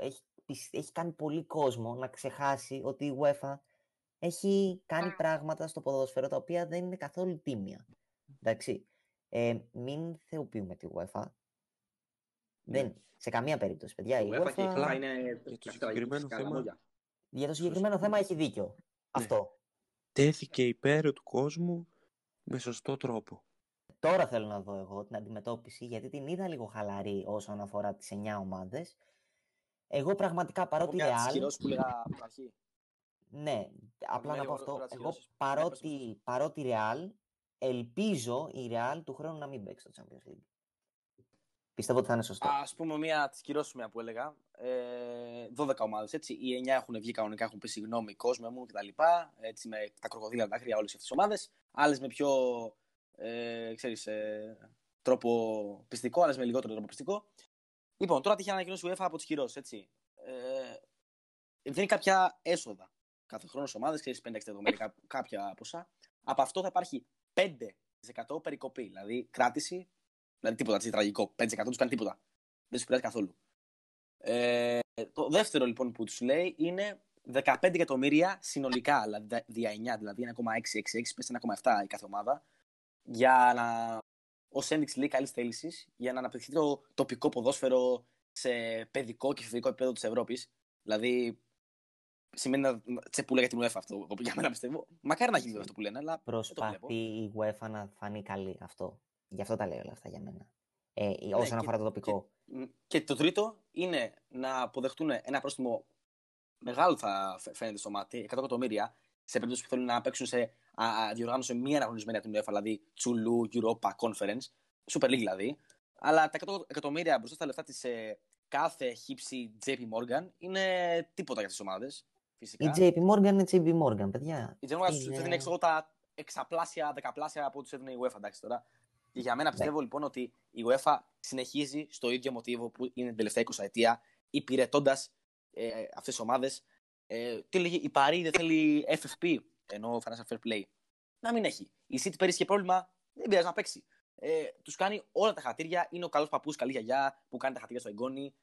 Έχει κάνει πολύ κόσμο να ξεχάσει ότι η UEFA έχει κάνει πράγματα στο ποδόσφαιρο τα οποία δεν είναι καθόλου τίμια. Εντάξει. Μην θεοποιούμε τη UEFA. Δεν, σε καμία περίπτωση, παιδιά. Η UEFA είναι... Για το συγκεκριμένο θέμα έχει δίκιο. Ναι. Αυτό. Τέθηκε υπέρ του κόσμου με σωστό τρόπο. Τώρα θέλω να δω εγώ την αντιμετώπιση, γιατί την είδα λίγο χαλαρή όσον αφορά τις 9 ομάδες. Εγώ πραγματικά, παρότι παρότι Real, ελπίζω η Real του χρόνου να μην παίξει στο Champions League. Πιστεύω ότι θα είναι σωστό. Ας πούμε, μία τις κυρώσουμε που έλεγα. 12 ομάδες, έτσι. Οι 9 έχουν βγει κανονικά, έχουν πει συγγνώμη, κόσμο μου κτλ. Έτσι, με τα κροκοδίλα, τα χρειά, όλες αυτές τις ομάδες. Άλλες με πιο τρόπο πιστικό, άλλες με λιγότερο τρόπο πιστικό. Λοιπόν, τώρα τυχαίνει να ανακοινώσει η UEFA από τις κυρώσεις, έτσι. Δίνει κάποια έσοδα κάθε χρόνο στις ομάδες, ξέρεις, 5-6 κάποια ποσά. Από αυτό θα υπάρχει 5% περικοπή, δηλαδή κράτηση. Δηλαδή τίποτα, έτσι, τραγικό. 5% τους κάνει τίποτα. Δεν σου πειράζει καθόλου. Το δεύτερο λοιπόν που τους λέει είναι 15 εκατομμύρια συνολικά, δηλαδή δια 9, δηλαδή 1,666 με 1,7 η κάθε ομάδα, για να, ως ένδειξη λέει καλής θέλησης, για να αναπτυχθεί το τοπικό ποδόσφαιρο σε παιδικό και φοιτητικό επίπεδο της Ευρώπης. Δηλαδή σημαίνει να τσεπούλα για την UEFA αυτό, για μένα πιστεύω. Μακάρι να γίνει αυτό που λένε, αλλά προσπαθεί η UEFA να φανεί καλή αυτό. Γι' αυτό τα λέω όλα αυτά για μένα. Όσον αφορά το τοπικό. Και το τρίτο είναι να αποδεχτούν ένα πρόστιμο μεγάλο, θα φαίνεται στο μάτι, 100 εκατομμύρια, σε περίπτωση που θέλουν να παίξουν σε διοργάνωση μη αναγνωρισμένη από την UEFA, δηλαδή Τσουλού, Europa, Conference, Super League δηλαδή. Αλλά τα 100 εκατομμύρια μπροστά στα λεφτά της κάθε χύψη JP Morgan είναι τίποτα για τις ομάδες. Η JP Morgan είναι JP Morgan, παιδιά. Η JP Morgan σου έδινε τα εξαπλάσια, δεκαπλάσια από ό,τι έδινε η UEFA, εντάξει τώρα. Και για μένα πιστεύω λοιπόν ότι η UEFA συνεχίζει στο ίδιο μοτίβο που είναι την τελευταία 20 ετία, υπηρετώντας αυτές τις ομάδες. Τι λέγει, η Παρί δεν θέλει FFP, ενώ Financial Fair Play. Να μην έχει. Η Σίτι πέρυσι είχε πρόβλημα, δεν πειράζει να παίξει. Τους κάνει όλα τα χατήρια. Είναι ο καλός παππούς, καλή γιαγιά που κάνει τα χατήρια στο εγγόνι.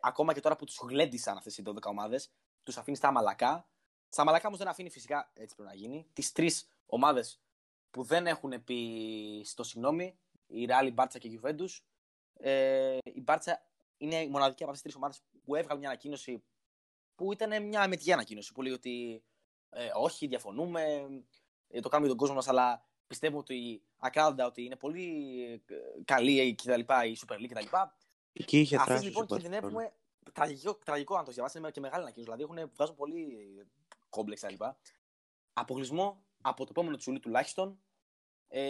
Ακόμα και τώρα που τους γλέντισαν αυτές οι 12 ομάδες, τους αφήνει στα μαλακά. Στα μαλακά όμως δεν αφήνει φυσικά, έτσι πρέπει να γίνει, τις τρεις ομάδες που δεν έχουν πει στο συγγνώμη, η Real, η Μπάρτσα και η Γιουβέντους. Η Μπάρτσα είναι η μοναδική από αυτές τις τρεις ομάδες που έβγαλε μια ανακοίνωση που ήταν μια αμετική ανακοίνωση. Που λέει ότι όχι, διαφωνούμε, το κάνουμε τον κόσμο μας, αλλά πιστεύω ότι ακράδαντα ότι είναι πολύ καλή και τα λοιπά, η Super League κτλ. Εκεί είχε αυτές λοιπόν κινδυνεύουμε. Τραγικό αν το διαβάσετε, είναι και μεγάλη ανακοίνωση. Δηλαδή βγάζουν πολύ κόμπλεξ κτλ. Αποκλεισμό από το επόμενο τσουλί τουλάχιστον.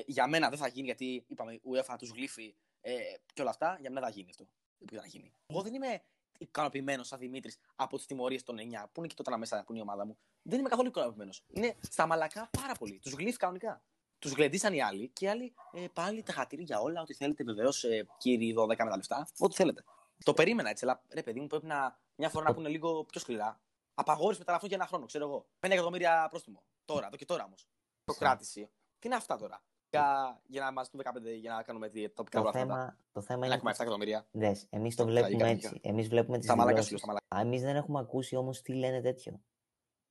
Για μένα δεν θα γίνει, γιατί είπαμε η UEFA τους γλύφει και όλα αυτά. Για μένα θα γίνει αυτό. Δεν θα γίνει. Εγώ δεν είμαι ικανοποιημένος σαν Δημήτρης από τις τιμωρίες των 9, που είναι και τότε να μέσα που είναι η ομάδα μου. Δεν είμαι καθόλου ικανοποιημένος. Είναι στα μαλακά πάρα πολύ. Τους γλύφει κανονικά. Τους γλεντήσαν οι άλλοι και οι άλλοι πάλι τα χατήρι για όλα. Ό,τι θέλετε, βεβαίως, κύριοι 12 με τα λεφτά. Ό,τι θέλετε. Το περίμενα έτσι, αλλά ρε παιδί μου, πρέπει να, μια φορά να πούνε λίγο πιο σκληρά. Απαγόρευση μεταγραφών για ένα χρόνο, ξέρω εγώ. 5 εκατομμύρια πρόστιμο. Τώρα, εδώ και τώρα όμως. Το κράτηση. Τι είναι αυτά τώρα. Για να μας δουν 15, για να κάνουμε τοπικά πράγματα. Το θέμα είναι. 1,7 εκατομμύρια. Δες, εμείς το βλέπουμε έτσι. Εμείς βλέπουμε τις δηλώσεις. Εμείς δεν έχουμε ακούσει όμως τι λένε τέτοιο.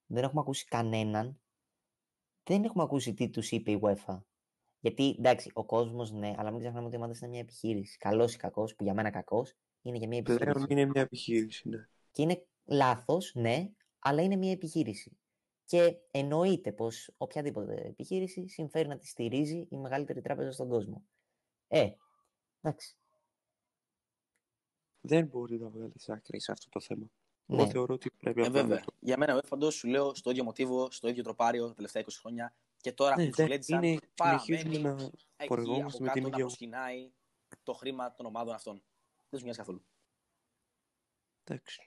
Δεν έχουμε ακούσει κανέναν. Δεν έχουμε ακούσει τι τους είπε η UEFA. Γιατί εντάξει, ο κόσμος ναι, αλλά μην ξεχνάμε ότι η ομάδα είναι μια επιχείρηση. Καλός ή κακός, που για μένα κακός, είναι για μια επιχείρηση. Πλέον είναι μια επιχείρηση, ναι. Και είναι λάθος, ναι, αλλά είναι μια επιχείρηση. Και εννοείται πως οποιαδήποτε επιχείρηση συμφέρει να τη στηρίζει η μεγαλύτερη τράπεζα στον κόσμο. Εντάξει. Δεν μπορεί να βγάλεις άκρη σε αυτό το θέμα. Εγώ θεωρώ ότι πρέπει να βέβαια. Για μένα, φαντάζομαι, σου λέω στο ίδιο μοτίβο, στο ίδιο τροπάριο τελευταία 20 χρόνια. Και τώρα που σου λέει ότι παραμένει εκεί από κάτω να προσκυνάει το χρήμα των ομάδων αυτών. Δεν σου μοιάζει καθόλου.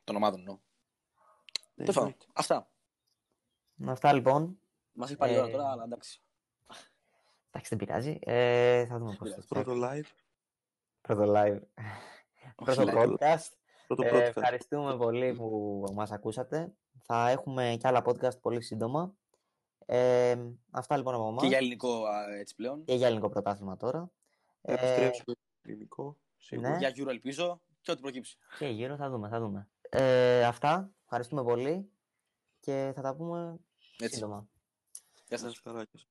Των ομάδων εννοώ. Αυτά. Αυτά λοιπόν. Μας έχει πάρει ώρα τώρα, αλλά εντάξει. Εντάξει, δεν πειράζει. Θα δούμε πώς θα Πρώτο live. Πρώτο podcast. Ευχαριστούμε πολύ που μας ακούσατε. Θα έχουμε και άλλα podcast πολύ σύντομα. Αυτά λοιπόν από εμάς. Και για ελληνικό έτσι πλέον. Και για ελληνικό πρωτάθλημα τώρα. Επιστρέψουμε ελληνικό. Ναι. Για γύρω ελπίζω και ό,τι προκύψει. Και γύρω θα δούμε. Αυτά. Ευχαριστούμε πολύ και θα τα πούμε σύντομα. Γεια σας.